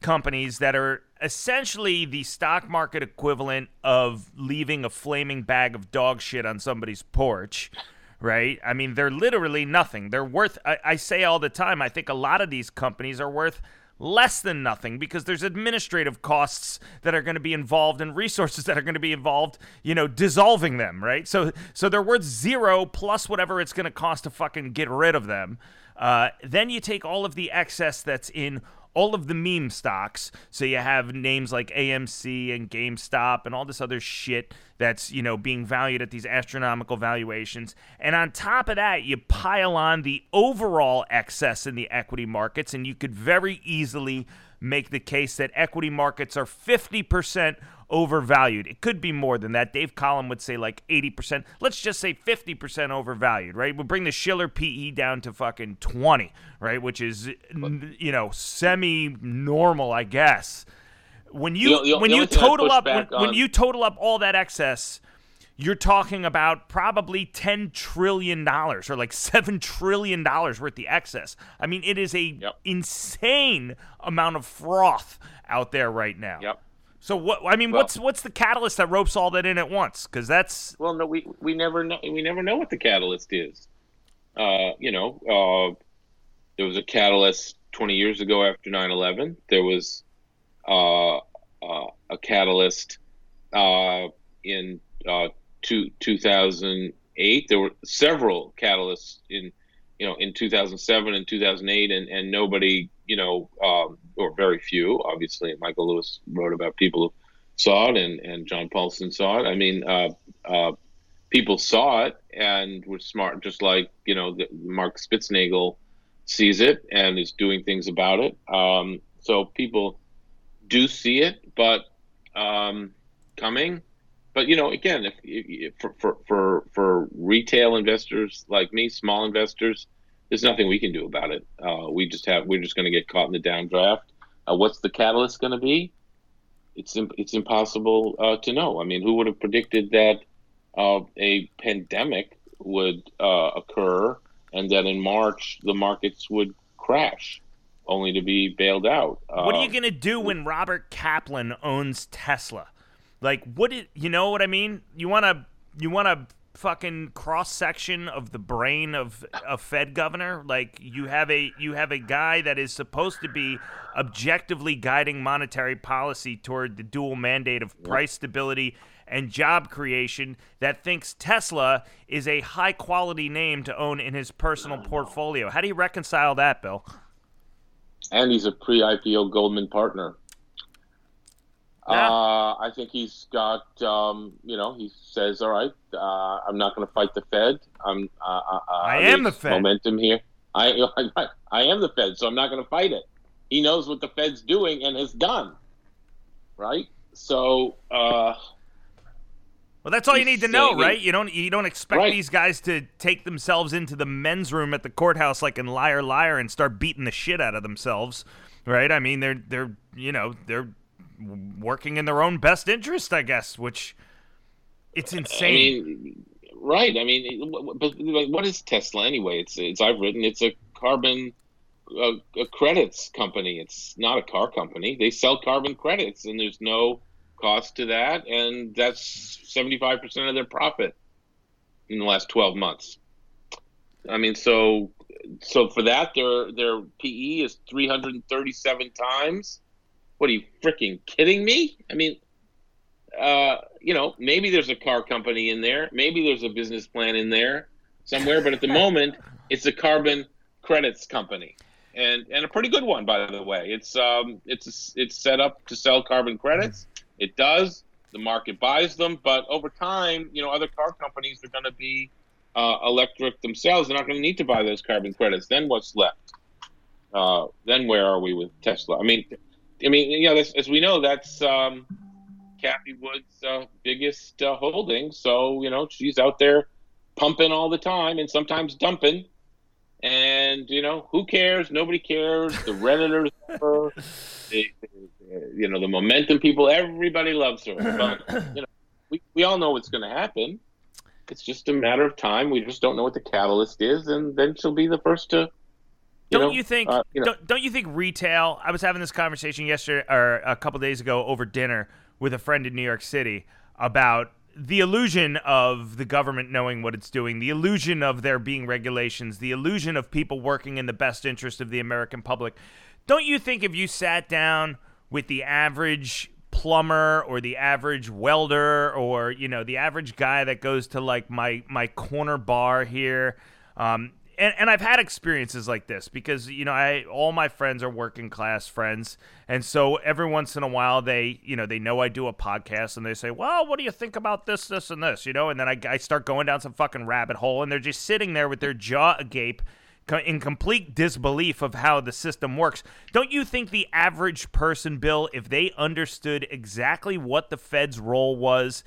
companies that are essentially the stock market equivalent of leaving a flaming bag of dog shit on somebody's porch, right? I mean, they're literally nothing. They're worth, I say all the time, I think a lot of these companies are worth less than nothing because there's administrative costs that are going to be involved and resources that are going to be involved, you know, dissolving them, right? So they're worth zero plus whatever it's going to cost to fucking get rid of them. Then you take all of the excess that's in all of the meme stocks. So you have names like AMC and GameStop and all this other shit that's, you know, being valued at these astronomical valuations. And on top of that, you pile on the overall excess in the equity markets, and you could very easily make the case that equity markets are 50% overvalued. It could be more than that. Dave Collum would say like 80%. Let's just say 50% overvalued, right? We'll bring the Shiller PE down to fucking 20, right? Which is, you know, semi-normal, I guess. When you total up all that excess, you're talking about probably $10 trillion or like $7 trillion worth of the excess. I mean, it is a insane amount of froth out there right now. Yep. So what's the catalyst that ropes all that in at once? Because that's we never know what the catalyst is. There was a catalyst 20 years ago after 9/11. There was a catalyst in 2008. There were several catalysts in 2007 and 2008, and nobody. Or very few, obviously. Michael Lewis wrote about people who saw it, and John Paulson saw it. I mean, people saw it and were smart, just like, you know, Mark Spitznagel sees it and is doing things about it. So people do see it, but coming. But, you know, again, if for retail investors like me, small investors, there's nothing we can do about it. We're just going to get caught in the downdraft. What's the catalyst going to be? It's impossible to know. I mean, who would have predicted that a pandemic would occur and that in March the markets would crash, only to be bailed out? What are you going to do when Robert Kaplan owns Tesla? Like, you know what I mean? You want to fucking cross-section of the brain of a Fed governor? Like, you have a guy that is supposed to be objectively guiding monetary policy toward the dual mandate of price stability and job creation that thinks Tesla is a high-quality name to own in his personal portfolio. How do you reconcile that, Bill? And he's a pre-IPO Goldman partner. I think he's got, he says, all right, I'm not going to fight the Fed. I am the Fed. Momentum here. I am the Fed, so I'm not going to fight it. He knows what the Fed's doing and has done, right? So, well, that's all you need to know, right? You don't expect these guys to take themselves into the men's room at the courthouse like in Liar Liar and start beating the shit out of themselves, right? I mean, they're working in their own best interest, I guess, which it's insane. I mean, right. I mean, but what is Tesla anyway? It's a carbon credits company. It's not a car company. They sell carbon credits, and there's no cost to that, and that's 75% of their profit in the last 12 months. I mean, so for that, their PE is 337 times. What, are you freaking kidding me? I mean, maybe there's a car company in there. Maybe there's a business plan in there somewhere. But at the moment, it's a carbon credits company, and a pretty good one, by the way. It's set up to sell carbon credits. It does. The market buys them. But over time, other car companies are going to be electric themselves, they're not going to need to buy those carbon credits. Then what's left? Then where are we with Tesla? I mean, you know, as we know, that's Cathie Wood's biggest holding. So, you know, she's out there pumping all the time and sometimes dumping. And, you know, who cares? Nobody cares. The Redditors, you know, the momentum people, everybody loves her. But, you know, we all know what's going to happen. It's just a matter of time. We just don't know what the catalyst is, and then she'll be the first to. Don't you think retail? I was having this conversation yesterday or a couple days ago over dinner with a friend in New York City about the illusion of the government knowing what it's doing, the illusion of there being regulations, the illusion of people working in the best interest of the American public. Don't you think if you sat down with the average plumber or the average welder or, you know, the average guy that goes to like my corner bar here, and I've had experiences like this because, you know, all my friends are working class friends. And so every once in a while they know I do a podcast and they say, well, what do you think about this, this, and this, you know? And then I start going down some fucking rabbit hole and they're just sitting there with their jaw agape in complete disbelief of how the system works. Don't you think the average person, Bill, if they understood exactly what the Fed's role is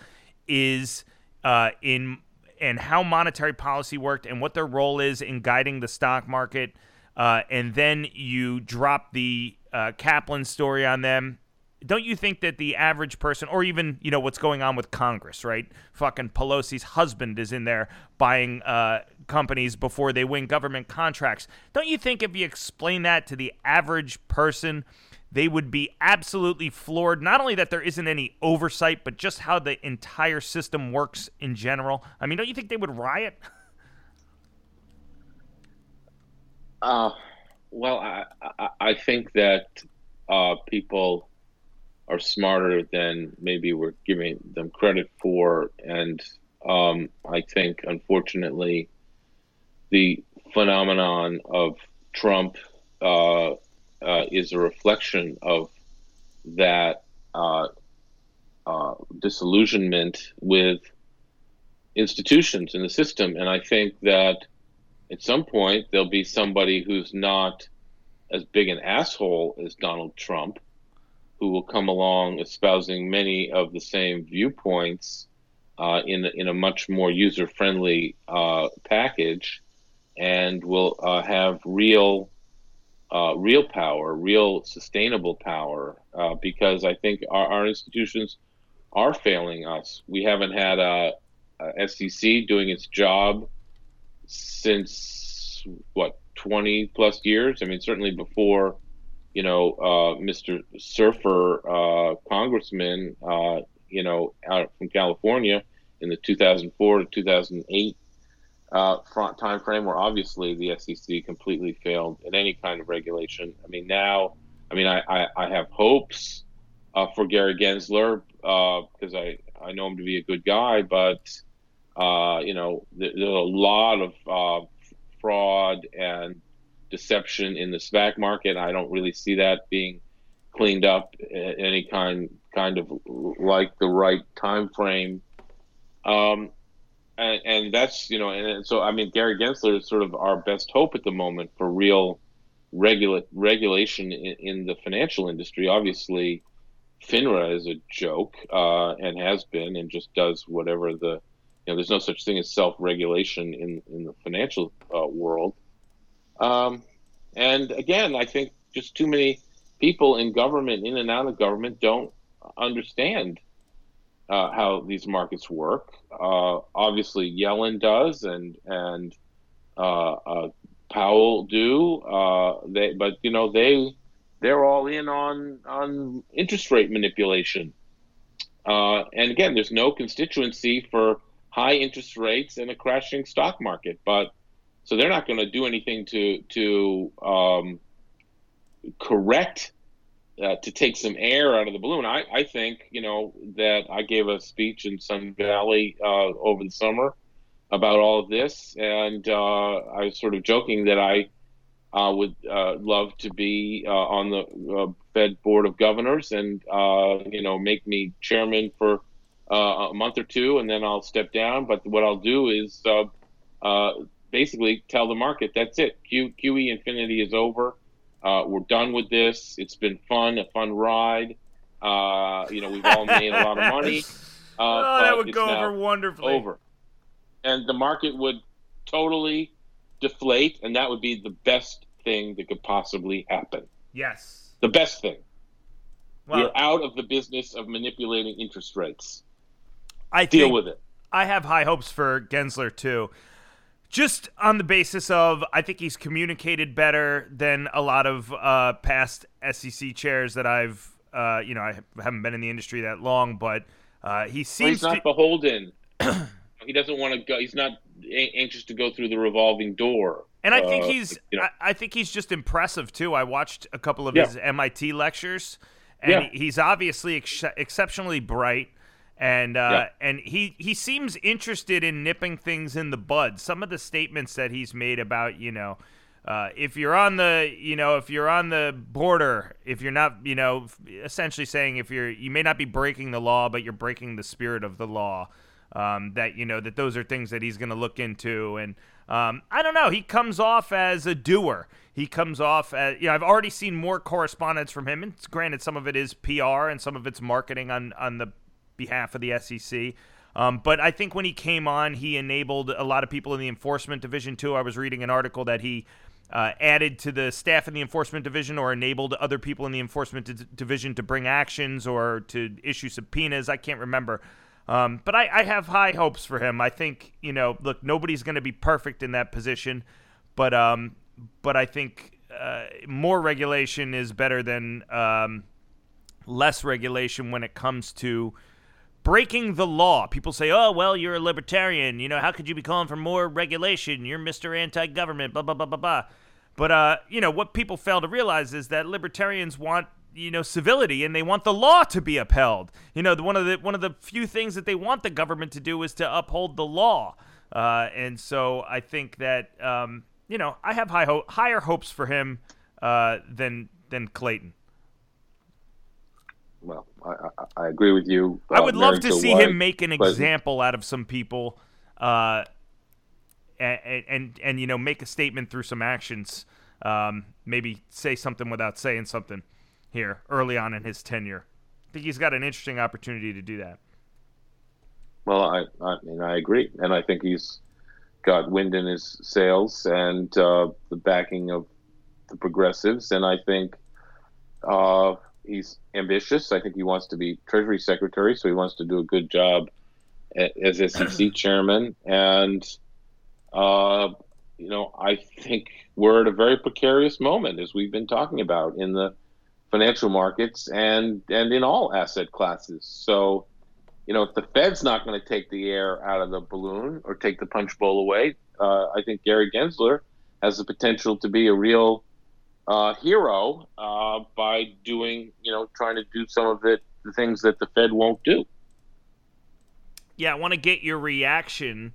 in and how monetary policy worked and what their role is in guiding the stock market, and then you drop the Kaplan story on them, don't you think that the average person, or even, you know, what's going on with Congress, right? Fucking Pelosi's husband is in there buying companies before they win government contracts. Don't you think if you explain that to the average person, they would be absolutely floored, not only that there isn't any oversight, but just how the entire system works in general? I mean, don't you think they would riot? Well, I think that people are smarter than maybe we're giving them credit for. And I think, unfortunately, the phenomenon of Trump is a reflection of that disillusionment with institutions in the system. And I think that at some point there'll be somebody who's not as big an asshole as Donald Trump who will come along espousing many of the same viewpoints in a much more user-friendly package and will have real power, real sustainable power, because I think our institutions are failing us. We haven't had a SEC doing its job since, 20 plus years? I mean, certainly before, you know, Mr. Surfer, congressman, you know, out from California in the 2004 to 2008 time frame, where obviously the SEC completely failed at any kind of regulation. I mean, I have hopes for Gary Gensler because I know him to be a good guy, but you know, there's a lot of fraud and deception in the SPAC market. I don't really see that being cleaned up in any kind of like the right time frame. And that's, you know, and so, I mean, Gary Gensler is sort of our best hope at the moment for real regulation in the financial industry. Obviously, FINRA is a joke and has been and just does whatever there's no such thing as self-regulation in the financial world. And again, I think just too many people in government, in and out of government, don't understand how these markets work. Obviously, Yellen does, and Powell do. They're all in on interest rate manipulation. And again, there's no constituency for high interest rates and a crashing stock market. But so they're not going to do anything to correct. To take some air out of the balloon. I think, you know, that I gave a speech in Sun Valley over the summer about all of this, and I was sort of joking that I would love to be on the Fed Board of Governors and, you know, make me chairman for a month or two, and then I'll step down. But what I'll do is basically tell the market, that's it. QE infinity is over. We're done with this. It's been fun, a fun ride. We've all made a lot of money. That would go over wonderfully. Over. And the market would totally deflate, and that would be the best thing that could possibly happen. Yes. The best thing. Wow. We're out of the business of manipulating interest rates. Deal with it. I have high hopes for Gensler, too. Just on the basis of, I think he's communicated better than a lot of past SEC chairs that I've, I haven't been in the industry that long, but he seems to... He's not beholden. He doesn't want to go. He's not anxious to go through the revolving door. And I think I think he's just impressive, too. I watched a couple of his MIT lectures, and he's obviously exceptionally bright. And and he seems interested in nipping things in the bud. Some of the statements that he's made about, if you're on the border, if you're not, essentially saying you may not be breaking the law, but you're breaking the spirit of the law, that those are things that he's going to look into. And I don't know. He comes off as a doer. He comes off as, I've already seen more correspondence from him. And granted, some of it is PR and some of it's marketing on the behalf of the SEC. But I think when he came on, he enabled a lot of people in the enforcement division too. I was reading an article that he added to the staff in the enforcement division, or enabled other people in the enforcement division to bring actions or to issue subpoenas. I can't remember. But I have high hopes for him. I think, look, nobody's going to be perfect in that position, but I think more regulation is better than less regulation when it comes to breaking the law. People say, oh, well, you're a libertarian. How could you be calling for more regulation? You're Mr. Anti-Government, blah, blah, blah, blah, blah. But, what people fail to realize is that libertarians want, civility, and they want the law to be upheld. One of the few things that they want the government to do is to uphold the law. And so I think that, I have higher hopes for him than Clayton. Well, I agree with you. I would love to see him make an example out of some people, and make a statement through some actions. Maybe say something without saying something here early on in his tenure. I think he's got an interesting opportunity to do that. Well, I agree, and I think he's got wind in his sails and the backing of the progressives, and I think. He's ambitious. I think he wants to be Treasury Secretary, so he wants to do a good job as SEC chairman. And, I think we're at a very precarious moment, as we've been talking about, in the financial markets and in all asset classes. So, if the Fed's not going to take the air out of the balloon or take the punch bowl away, I think Gary Gensler has the potential to be a real hero by doing, trying to do some of the things that the Fed won't do. Yeah, I want to get your reaction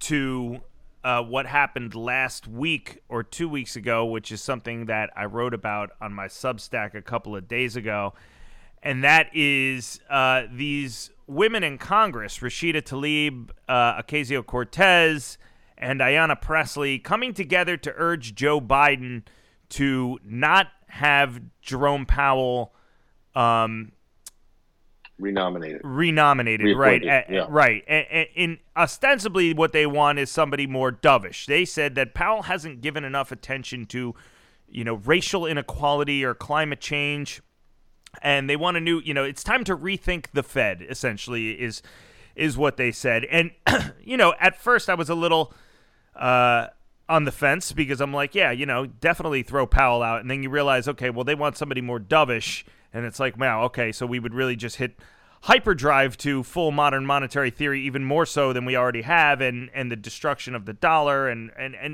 to what happened last week or 2 weeks ago, which is something that I wrote about on my Substack a couple of days ago, and that is these women in Congress, Rashida Tlaib, Ocasio-Cortez, and Ayanna Pressley, coming together to urge Joe Biden to not have Jerome Powell renominated, right? Right. And ostensibly what they want is somebody more dovish. They said that Powell hasn't given enough attention to, racial inequality or climate change, and they want a new, it's time to rethink the Fed, essentially, is what they said. And, at first I was a little on the fence, because I'm like, yeah, definitely throw Powell out. And then you realize, okay, well, they want somebody more dovish. And it's like, wow, okay, so we would really just hit hyperdrive to full modern monetary theory, even more so than we already have, and the destruction of the dollar. And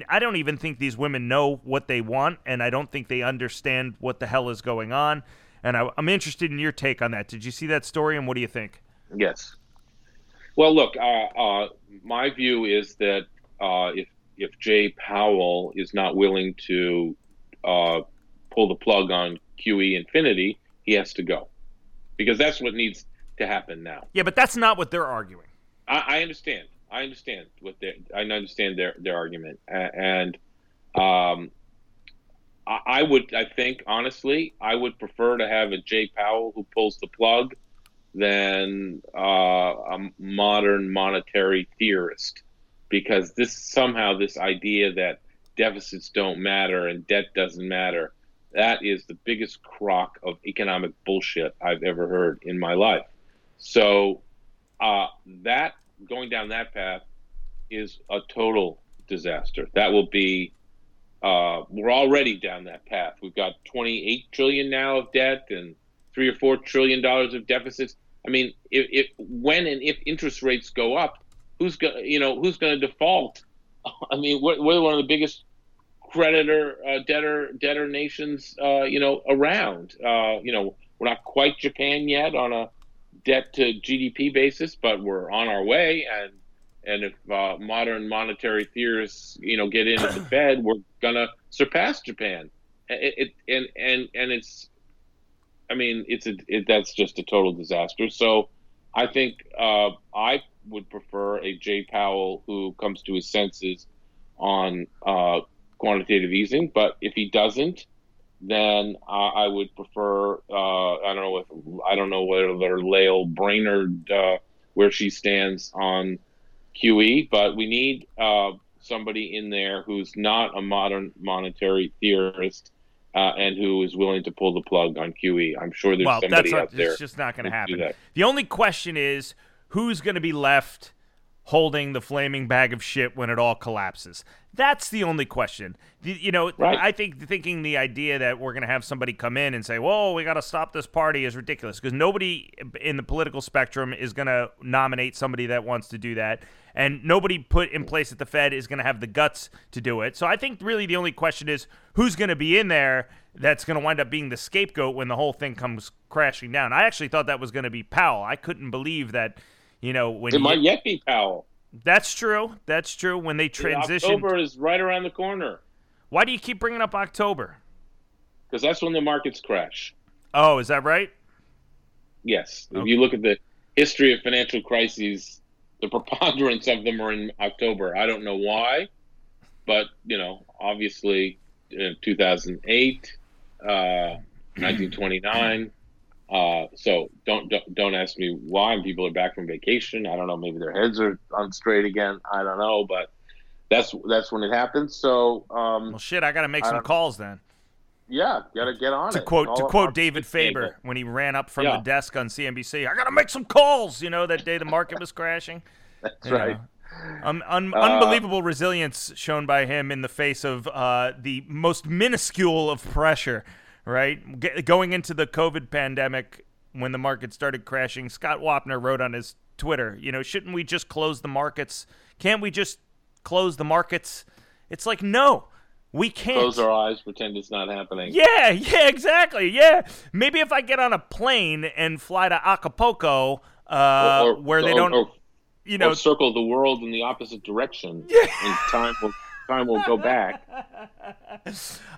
I don't even think these women know what they want, and I don't think they understand what the hell is going on. And I'm interested in your take on that. Did you see that story, and what do you think? Yes. Well, look, my view is that if Jay Powell is not willing to pull the plug on QE infinity, he has to go, because that's what needs to happen now. Yeah, but that's not what they're arguing. I understand. I understand what they. I understand their argument, and I would. I think honestly, I would prefer to have a Jay Powell who pulls the plug than a modern monetary theorist, because this somehow this idea that deficits don't matter and debt doesn't matter, that is the biggest crock of economic bullshit I've ever heard in my life. So that going down that path is a total disaster. That will be we're already down that path. We've got 28 trillion now of debt and $3 or $4 trillion of deficits. I mean, if when and if interest rates go up, who's going to default? I mean, we're one of the biggest debtor nations, around. We're not quite Japan yet on a debt to GDP basis, but we're on our way. And if modern monetary theorists, get into the Fed, we're gonna surpass Japan. That's just a total disaster. So I think I would prefer a Jay Powell who comes to his senses on quantitative easing. But if he doesn't, then I would prefer. I don't know whether Lael Brainerd where she stands on QE, but we need somebody in there who's not a modern monetary theorist. And who is willing to pull the plug on QE. I'm sure there's somebody out there. It's just not going to happen. The only question is, who's going to be left holding the flaming bag of shit when it all collapses? That's the only question. Right. I think thinking the idea that we're going to have somebody come in and say, whoa, we got to stop this party is ridiculous, because nobody in the political spectrum is going to nominate somebody that wants to do that. And nobody put in place at the Fed is going to have the guts to do it. So I think really the only question is who's going to be in there that's going to wind up being the scapegoat when the whole thing comes crashing down. I actually thought that was going to be Powell. I couldn't believe that, when it might yet be Powell. That's true. That's true. When they transition, October is right around the corner. Why do you keep bringing up October? Because that's when the markets crash. Oh, is that right? Yes. Okay. If you look at the history of financial crises, the preponderance of them are in October. I don't know why, but, obviously 2008, 1929. So don't ask me why. People are back from vacation. I don't know. Maybe their heads are on straight again. I don't know, but that's when it happens. So, shit, I got to make some calls then. Yeah, got to get on it. To quote David Faber when he ran up from the desk on CNBC, I got to make some calls, that day the market was crashing. That's right. Unbelievable resilience shown by him in the face of the most minuscule of pressure, right? Going into the COVID pandemic when the market started crashing, Scott Wapner wrote on his Twitter, shouldn't we just close the markets? Can't we just close the markets? It's like, no. We can't. Close our eyes, pretend it's not happening. Yeah, exactly, yeah. Maybe if I get on a plane and fly to Acapulco, or circle the world in the opposite direction, and time will go back.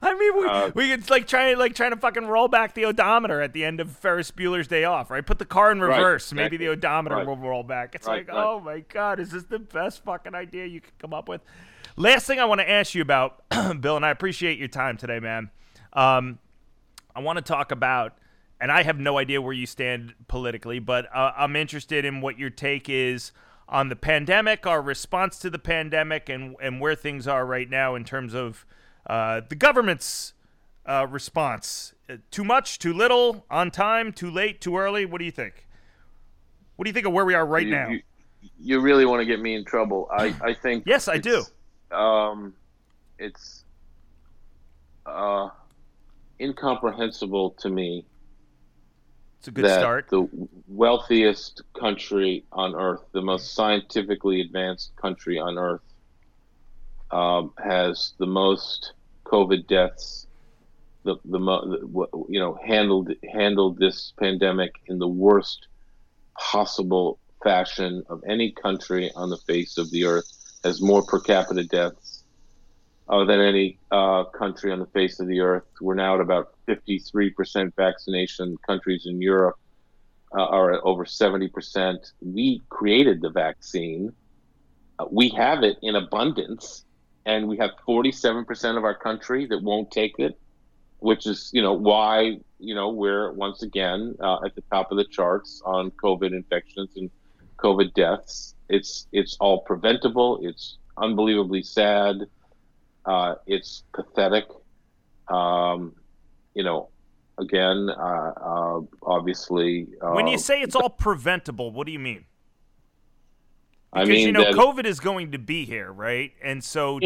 I mean, we it's like trying to fucking roll back the odometer at the end of Ferris Bueller's Day Off, right? Put the car in reverse, right, exactly. Maybe the odometer will roll back. It's oh my God, is this the best fucking idea you could come up with? Last thing I want to ask you about, Bill, and I appreciate your time today, man. I want to talk about, and I have no idea where you stand politically, but I'm interested in what your take is on the pandemic, our response to the pandemic, and where things are right now in terms of the government's response. Too much, too little, on time, too late, too early? What do you think? What do you think of where we are right now? You really want to get me in trouble. I think... Yes, I do. It's incomprehensible to me. It's a good start. The wealthiest country on Earth, the most scientifically advanced country on Earth, has the most COVID deaths. Handled this pandemic in the worst possible fashion of any country on the face of the Earth. Has more per capita deaths than any country on the face of the earth. We're now at about 53% vaccination. Countries in Europe are at over 70%. We created the vaccine. We have it in abundance, and we have 47% of our country that won't take it, which is, you know, why, you know, we're once again at the top of the charts on COVID infections and COVID deaths. It's all preventable. It's unbelievably sad. It's pathetic. You know, again, obviously. When you say it's all preventable, what do you mean? Because, I mean, you know, COVID is going to be here, right? And so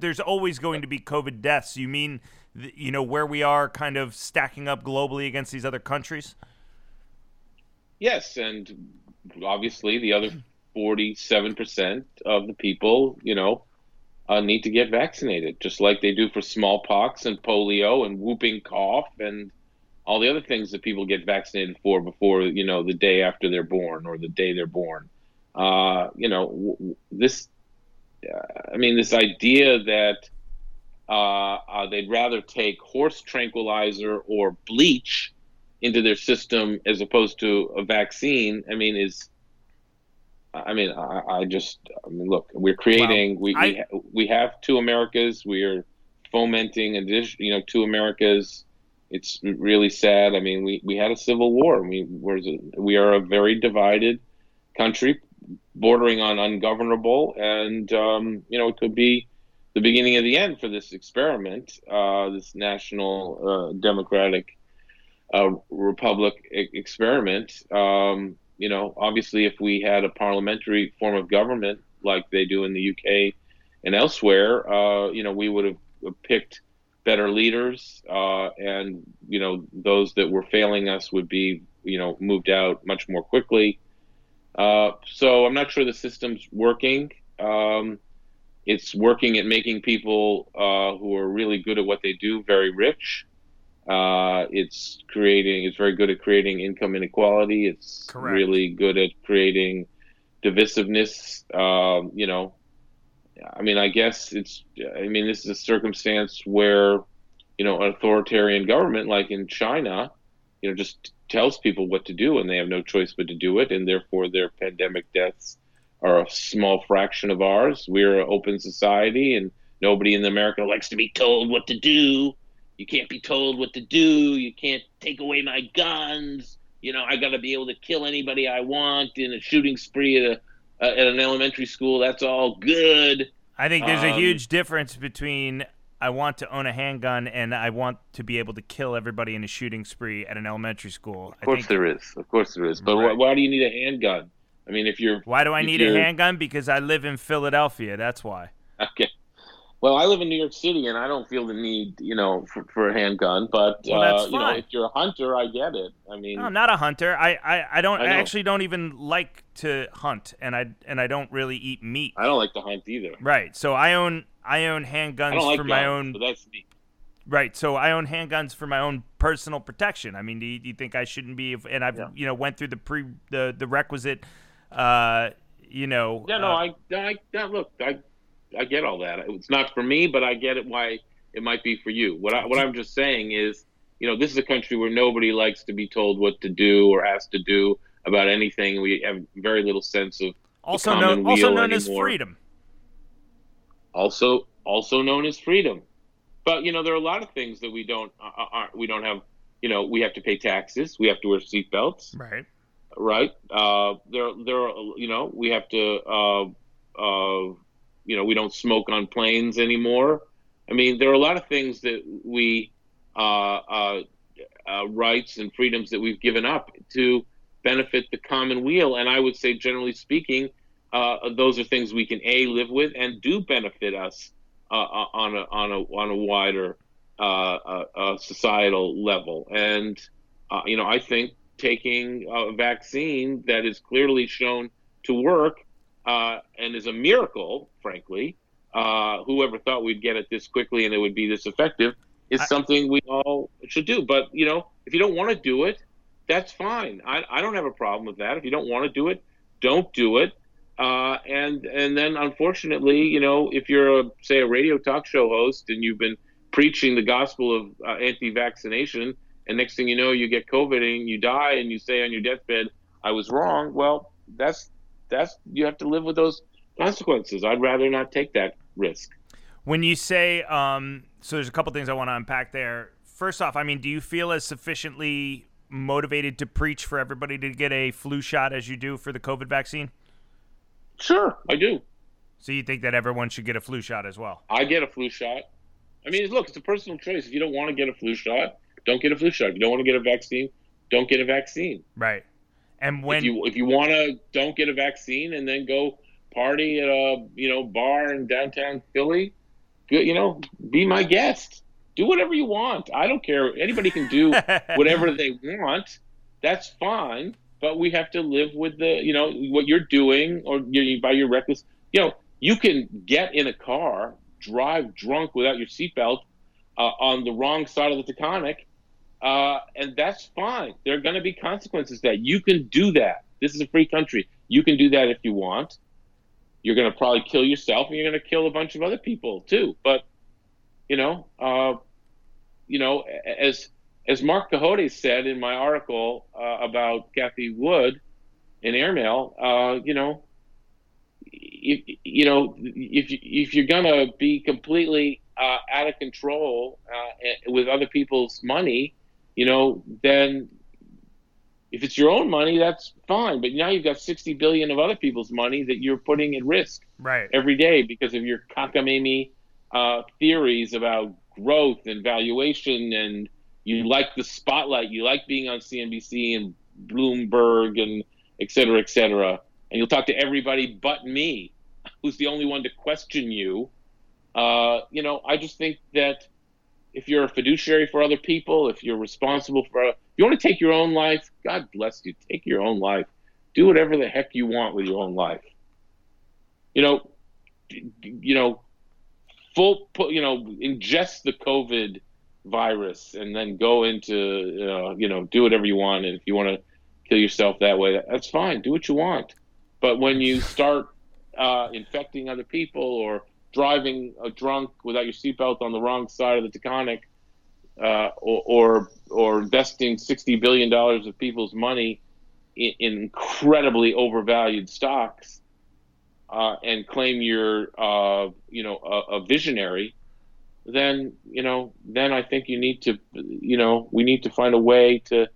there's always going to be COVID deaths. You mean, you know, where we are kind of stacking up globally against these other countries? Yes, and obviously the other 47% of the people, you know, need to get vaccinated, just like they do for smallpox and polio and whooping cough and all the other things that people get vaccinated for before, you know, the day after they're born or the day they're born. You know, this, I mean, this idea that they'd rather take horse tranquilizer or bleach into their system as opposed to a vaccine, I mean, is, I mean, I mean, look, we're creating, wow. We have two Americas, we are fomenting, you know, two Americas. It's really sad. I mean, we had a civil war. We are a very divided country, bordering on ungovernable, and you know, it could be the beginning of the end for this experiment, this national democratic republic experiment. You know, obviously, if we had a parliamentary form of government like they do in the UK and elsewhere, you know, we would have picked better leaders, and you know, those that were failing us would be, you know, moved out much more quickly. So I'm not sure the system's working. It's working at making people who are really good at what they do very rich. It's very good at creating income inequality. It's correct. Really good at creating divisiveness. You know, I mean, I guess this is a circumstance where, you know, an authoritarian government like in China, you know, just tells people what to do and they have no choice but to do it, and therefore their pandemic deaths are a small fraction of ours. We're an open society and nobody in America likes to be told what to do. You can't be told what to do. You can't take away my guns. You know, I got to be able to kill anybody I want in a shooting spree at an elementary school. That's all good. I think there's a huge difference between I want to own a handgun and I want to be able to kill everybody in a shooting spree at an elementary school. Of course there is. But right. why do you need a handgun? I mean, why do I need a handgun? Because I live in Philadelphia. That's why. Okay. Well, I live in New York City and I don't feel the need, you know, for a handgun. But, well, that's fine. You know, if you're a hunter, I get it. I mean, no, I'm not a hunter. I actually don't even like to hunt, and I don't really eat meat. I don't like to hunt either. Right. So I own handguns for my own. Right, so I own handguns for my own personal protection. I mean, do you think I shouldn't be? And I've you know, went through the requisite, you know. Yeah, no, look, I get all that. It's not for me, but I get it why it might be for you. What I'm just saying is, you know, this is a country where nobody likes to be told what to do or asked to do about anything. We have very little sense of also known as freedom. Also known as freedom, but you know, there are a lot of things that we don't have. You know, we have to pay taxes, we have to wear seatbelts, right. There are, you know, we have to, you know, we don't smoke on planes anymore. I mean, there are a lot of things that we, rights and freedoms that we've given up to benefit the common weal, and I would say, generally speaking, those are things we can live with and do benefit us on a wider societal level. And you know, I think taking a vaccine that is clearly shown to work and is a miracle, frankly, whoever thought we'd get it this quickly and it would be this effective, is something we all should do. But you know, if you don't want to do it, that's fine. I don't have a problem with that. If you don't want to do it, don't do it. And then, unfortunately, you know, if you're, say, a radio talk show host and you've been preaching the gospel of anti-vaccination, and next thing you know, you get COVID and you die, and you say on your deathbed, "I was wrong." Well, that's you have to live with those consequences. I'd rather not take that risk. When you say, so there's a couple things I want to unpack there. First off, I mean, do you feel as sufficiently motivated to preach for everybody to get a flu shot as you do for the COVID vaccine? Sure, I do. So you think that everyone should get a flu shot as well? I get a flu shot. I mean, look, it's a personal choice. If you don't want to get a flu shot, don't get a flu shot. If you don't want to get a vaccine, don't get a vaccine. Right. And when if you want to don't get a vaccine and then go party at a bar in downtown Philly, be my guest. Do whatever you want. I don't care. Anybody can do whatever they want. That's fine. But we have to live with the, what you're doing or by your reckless. You can get in a car, drive drunk without your seatbelt on the wrong side of the Taconic, and that's fine. There are going to be consequences to that. You can do that. This is a free country. You can do that if you want. You're going to probably kill yourself, and you're going to kill a bunch of other people too. But, as Mark Cahote said in my article about Cathie Wood in Airmail, if you're gonna be completely out of control with other people's money, then if it's your own money, that's fine. But now you've got $60 billion of other people's money that you're putting at risk every day because of your cockamamie theories about growth and valuation, and you like the spotlight, you like being on CNBC and Bloomberg and et cetera, and you'll talk to everybody but me, who's the only one to question you. I just think that if you're a fiduciary for other people, if you're responsible for, you want to take your own life, God bless you, take your own life. Do whatever the heck you want with your own life. Ingest the COVID virus and then go into, do whatever you want. And if you want to kill yourself that way, that's fine. Do what you want. But when you start infecting other people or driving drunk without your seatbelt on the wrong side of the Taconic, or investing $60 billion of people's money in incredibly overvalued stocks, and claim you're, a visionary, then I think you need to, we need to find a way to.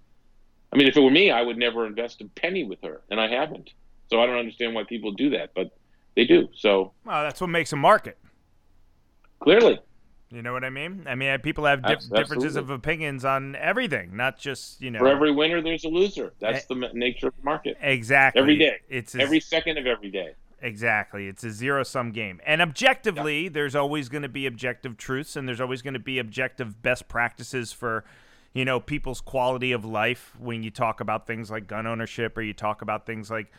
I mean, if it were me, I would never invest a penny with her, and I haven't. So I don't understand why people do that, but they do. So that's what makes a market. Clearly, you know what I mean. I mean, people have differences of opinions on everything, not just For every winner, there's a loser. That's the nature of the market. Exactly. Every day, it's every second of every day. Exactly. It's a zero-sum game. And objectively, there's always going to be objective truths, and there's always going to be objective best practices for, people's quality of life when you talk about things like gun ownership, or you talk about things like,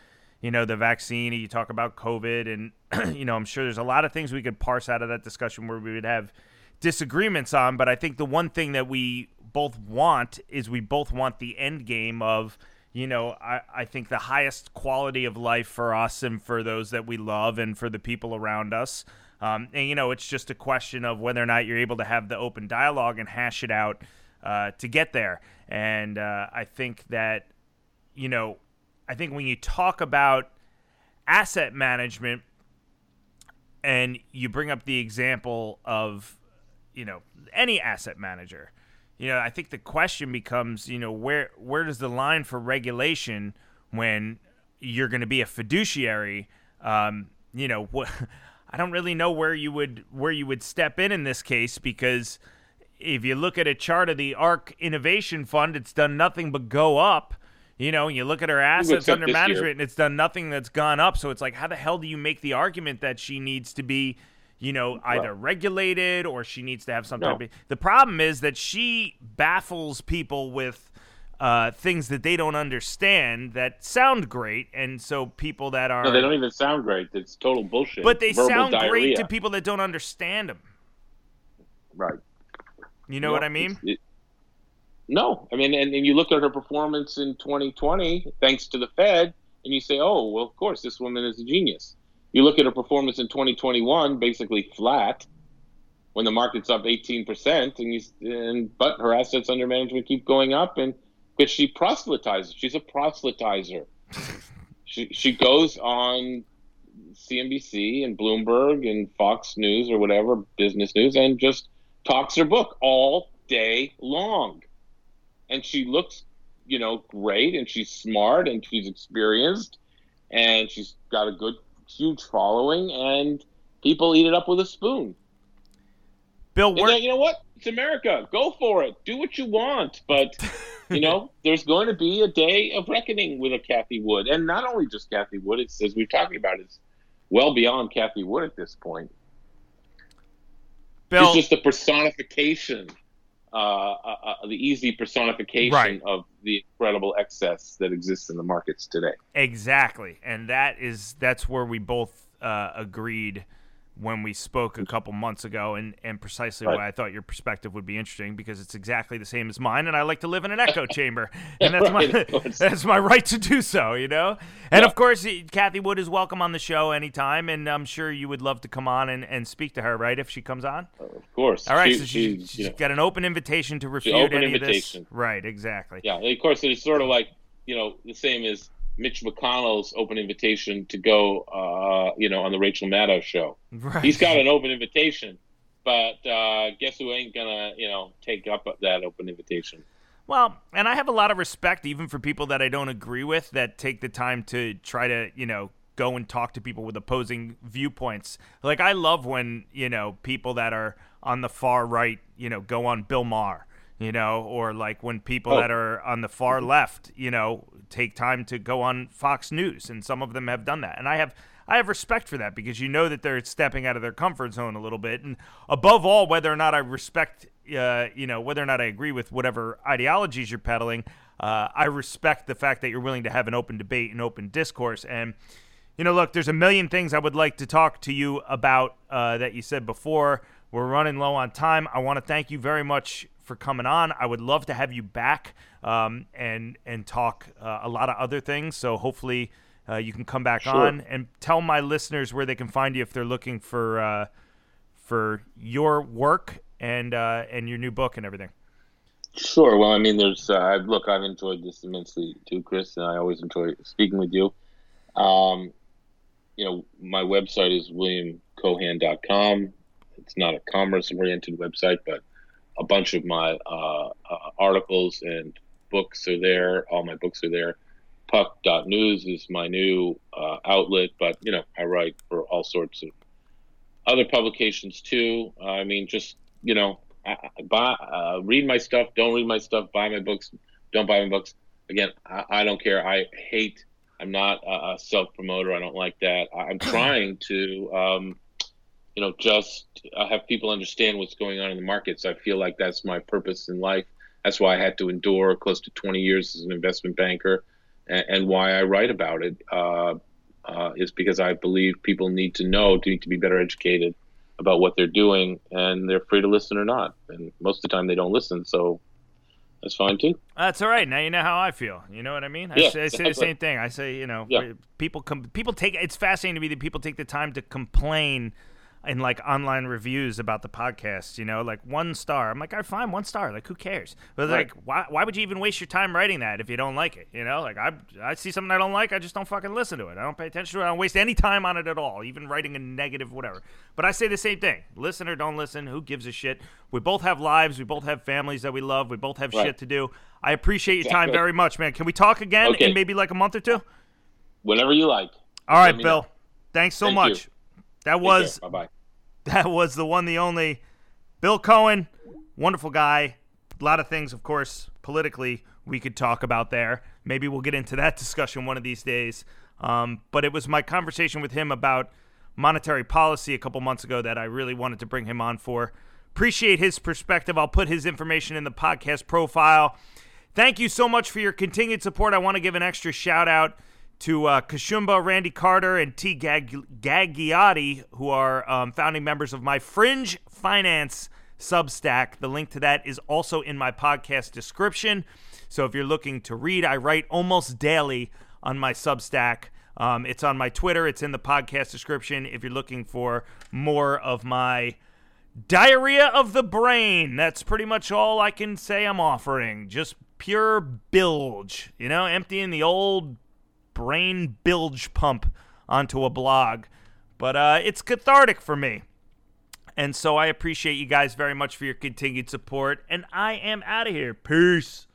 the vaccine, or you talk about COVID. And, I'm sure there's a lot of things we could parse out of that discussion where we would have disagreements on. But I think the one thing that we both want is the end game of, I think the highest quality of life for us and for those that we love and for the people around us. It's just a question of whether or not you're able to have the open dialogue and hash it out to get there. And I think that, I think when you talk about asset management and you bring up the example of, any asset manager, I think the question becomes, where does the line for regulation when you're going to be a fiduciary? I don't really know where you would step in this case, because if you look at a chart of the ARK Innovation Fund, it's done nothing but go up. You look at her assets under management and it's done nothing that's gone up. So it's like, how the hell do you make the argument that she needs to be either regulated, or she needs to have some type of... The problem is that she baffles people with things that they don't understand that sound great, and so people that are... No, they don't even sound great. It's total bullshit. But they sound great to people that don't understand them. Right. You know what I mean? And you look at her performance in 2020, thanks to the Fed, and you say, oh, well, of course, this woman is a genius. You look at her performance in 2021, basically flat, when the market's up 18%, but her assets under management keep going up, and because she proselytizes, she's a proselytizer. She goes on CNBC and Bloomberg and Fox News or whatever, business news, and just talks her book all day long. And she looks, you know, great, and she's smart, and she's experienced, and she's got a good, huge following, and people eat it up with a spoon. Bill, you know what? It's America. Go for it. Do what you want. But, you know, there's going to be a day of reckoning with a Cathie Wood. And not only just Cathie Wood, it's, as we're talking about, it's well beyond Cathie Wood at this point. Bill, it's just the personification, the easy personification of the incredible excess that exists in the markets today. Exactly. And that's where we both agreed when we spoke a couple months ago, and precisely why I thought your perspective would be interesting, because it's exactly the same as mine, and I like to live in an echo chamber, and that's my right to do so, you know? And Of course, Cathie Wood is welcome on the show anytime, and I'm sure you would love to come on and speak to her, right, if she comes on? Of course. All right, she's got an open invitation to refute any of this. Right, exactly. Yeah, of course, it's sort of like, you know, the same as Mitch McConnell's open invitation to go, on the Rachel Maddow show. Right. He's got an open invitation, but guess who ain't gonna, take up that open invitation? Well, and I have a lot of respect even for people that I don't agree with that take the time to try to, go and talk to people with opposing viewpoints. Like, I love when, people that are on the far right, go on Bill Maher. Or like when people that are on the far left, take time to go on Fox News, and some of them have done that. And I have respect for that, because that they're stepping out of their comfort zone a little bit. And above all, whether or not I respect, whether or not I agree with whatever ideologies you're peddling, I respect the fact that you're willing to have an open debate and open discourse. And, look, there's a million things I would like to talk to you about that you said before. We're running low on time. I want to thank you very much for coming on. I would love to have you back and talk a lot of other things. So hopefully you can come back on, and tell my listeners where they can find you if they're looking for your work and your new book and everything. Sure. Well, I mean, there's I've enjoyed this immensely too, Chris, and I always enjoy speaking with you. My website is williamcohan.com. It's not a commerce-oriented website, but a bunch of my articles and books are there. All my books are there. Puck.news is my new outlet, but, I write for all sorts of other publications too. I mean, just, read my stuff, don't read my stuff, buy my books, don't buy my books. Again, I don't care. I'm not a self-promoter. I don't like that. I'm trying to... just have people understand what's going on in the markets. I feel like that's my purpose in life. That's why I had to endure close to 20 years as an investment banker, and why I write about it is because I believe people need to be better educated about what they're doing, and they're free to listen or not. And most of the time they don't listen, so that's fine too. That's all right. Now you know how I feel. You know what I mean? I say the same thing. I say, it's fascinating to me that people take the time to complain in like online reviews about the podcast, like 1 star. I'm like, I find 1 star. Like, who cares? But why would you even waste your time writing that if you don't like it? Like I see something I don't like, I just don't fucking listen to it. I don't pay attention to it. I don't waste any time on it at all, even writing a negative whatever. But I say the same thing. Listen or don't listen. Who gives a shit? We both have lives. We both have families that we love. We both have shit to do. I appreciate your time very much, man. Can we talk again in maybe like a month or two? Whenever you like. All right, Bill. Know. Thanks so much. You. That was the one, the only Bill Cohan. Wonderful guy. A lot of things, of course, politically we could talk about there. Maybe we'll get into that discussion one of these days. But it was my conversation with him about monetary policy a couple months ago that I really wanted to bring him on for. Appreciate his perspective. I'll put his information in the podcast profile. Thank you so much for your continued support. I want to give an extra shout out to Kashumba, Randy Carter, and T. Gaggiotti, who are founding members of my Fringe Finance Substack. The link to that is also in my podcast description. So if you're looking to read, I write almost daily on my Substack. It's on my Twitter. It's in the podcast description. If you're looking for more of my diarrhea of the brain, that's pretty much all I can say I'm offering. Just pure bilge, emptying the old brain bilge pump onto a blog But it's cathartic for me. And so I appreciate you guys very much for your continued support. And I am out of here. Peace.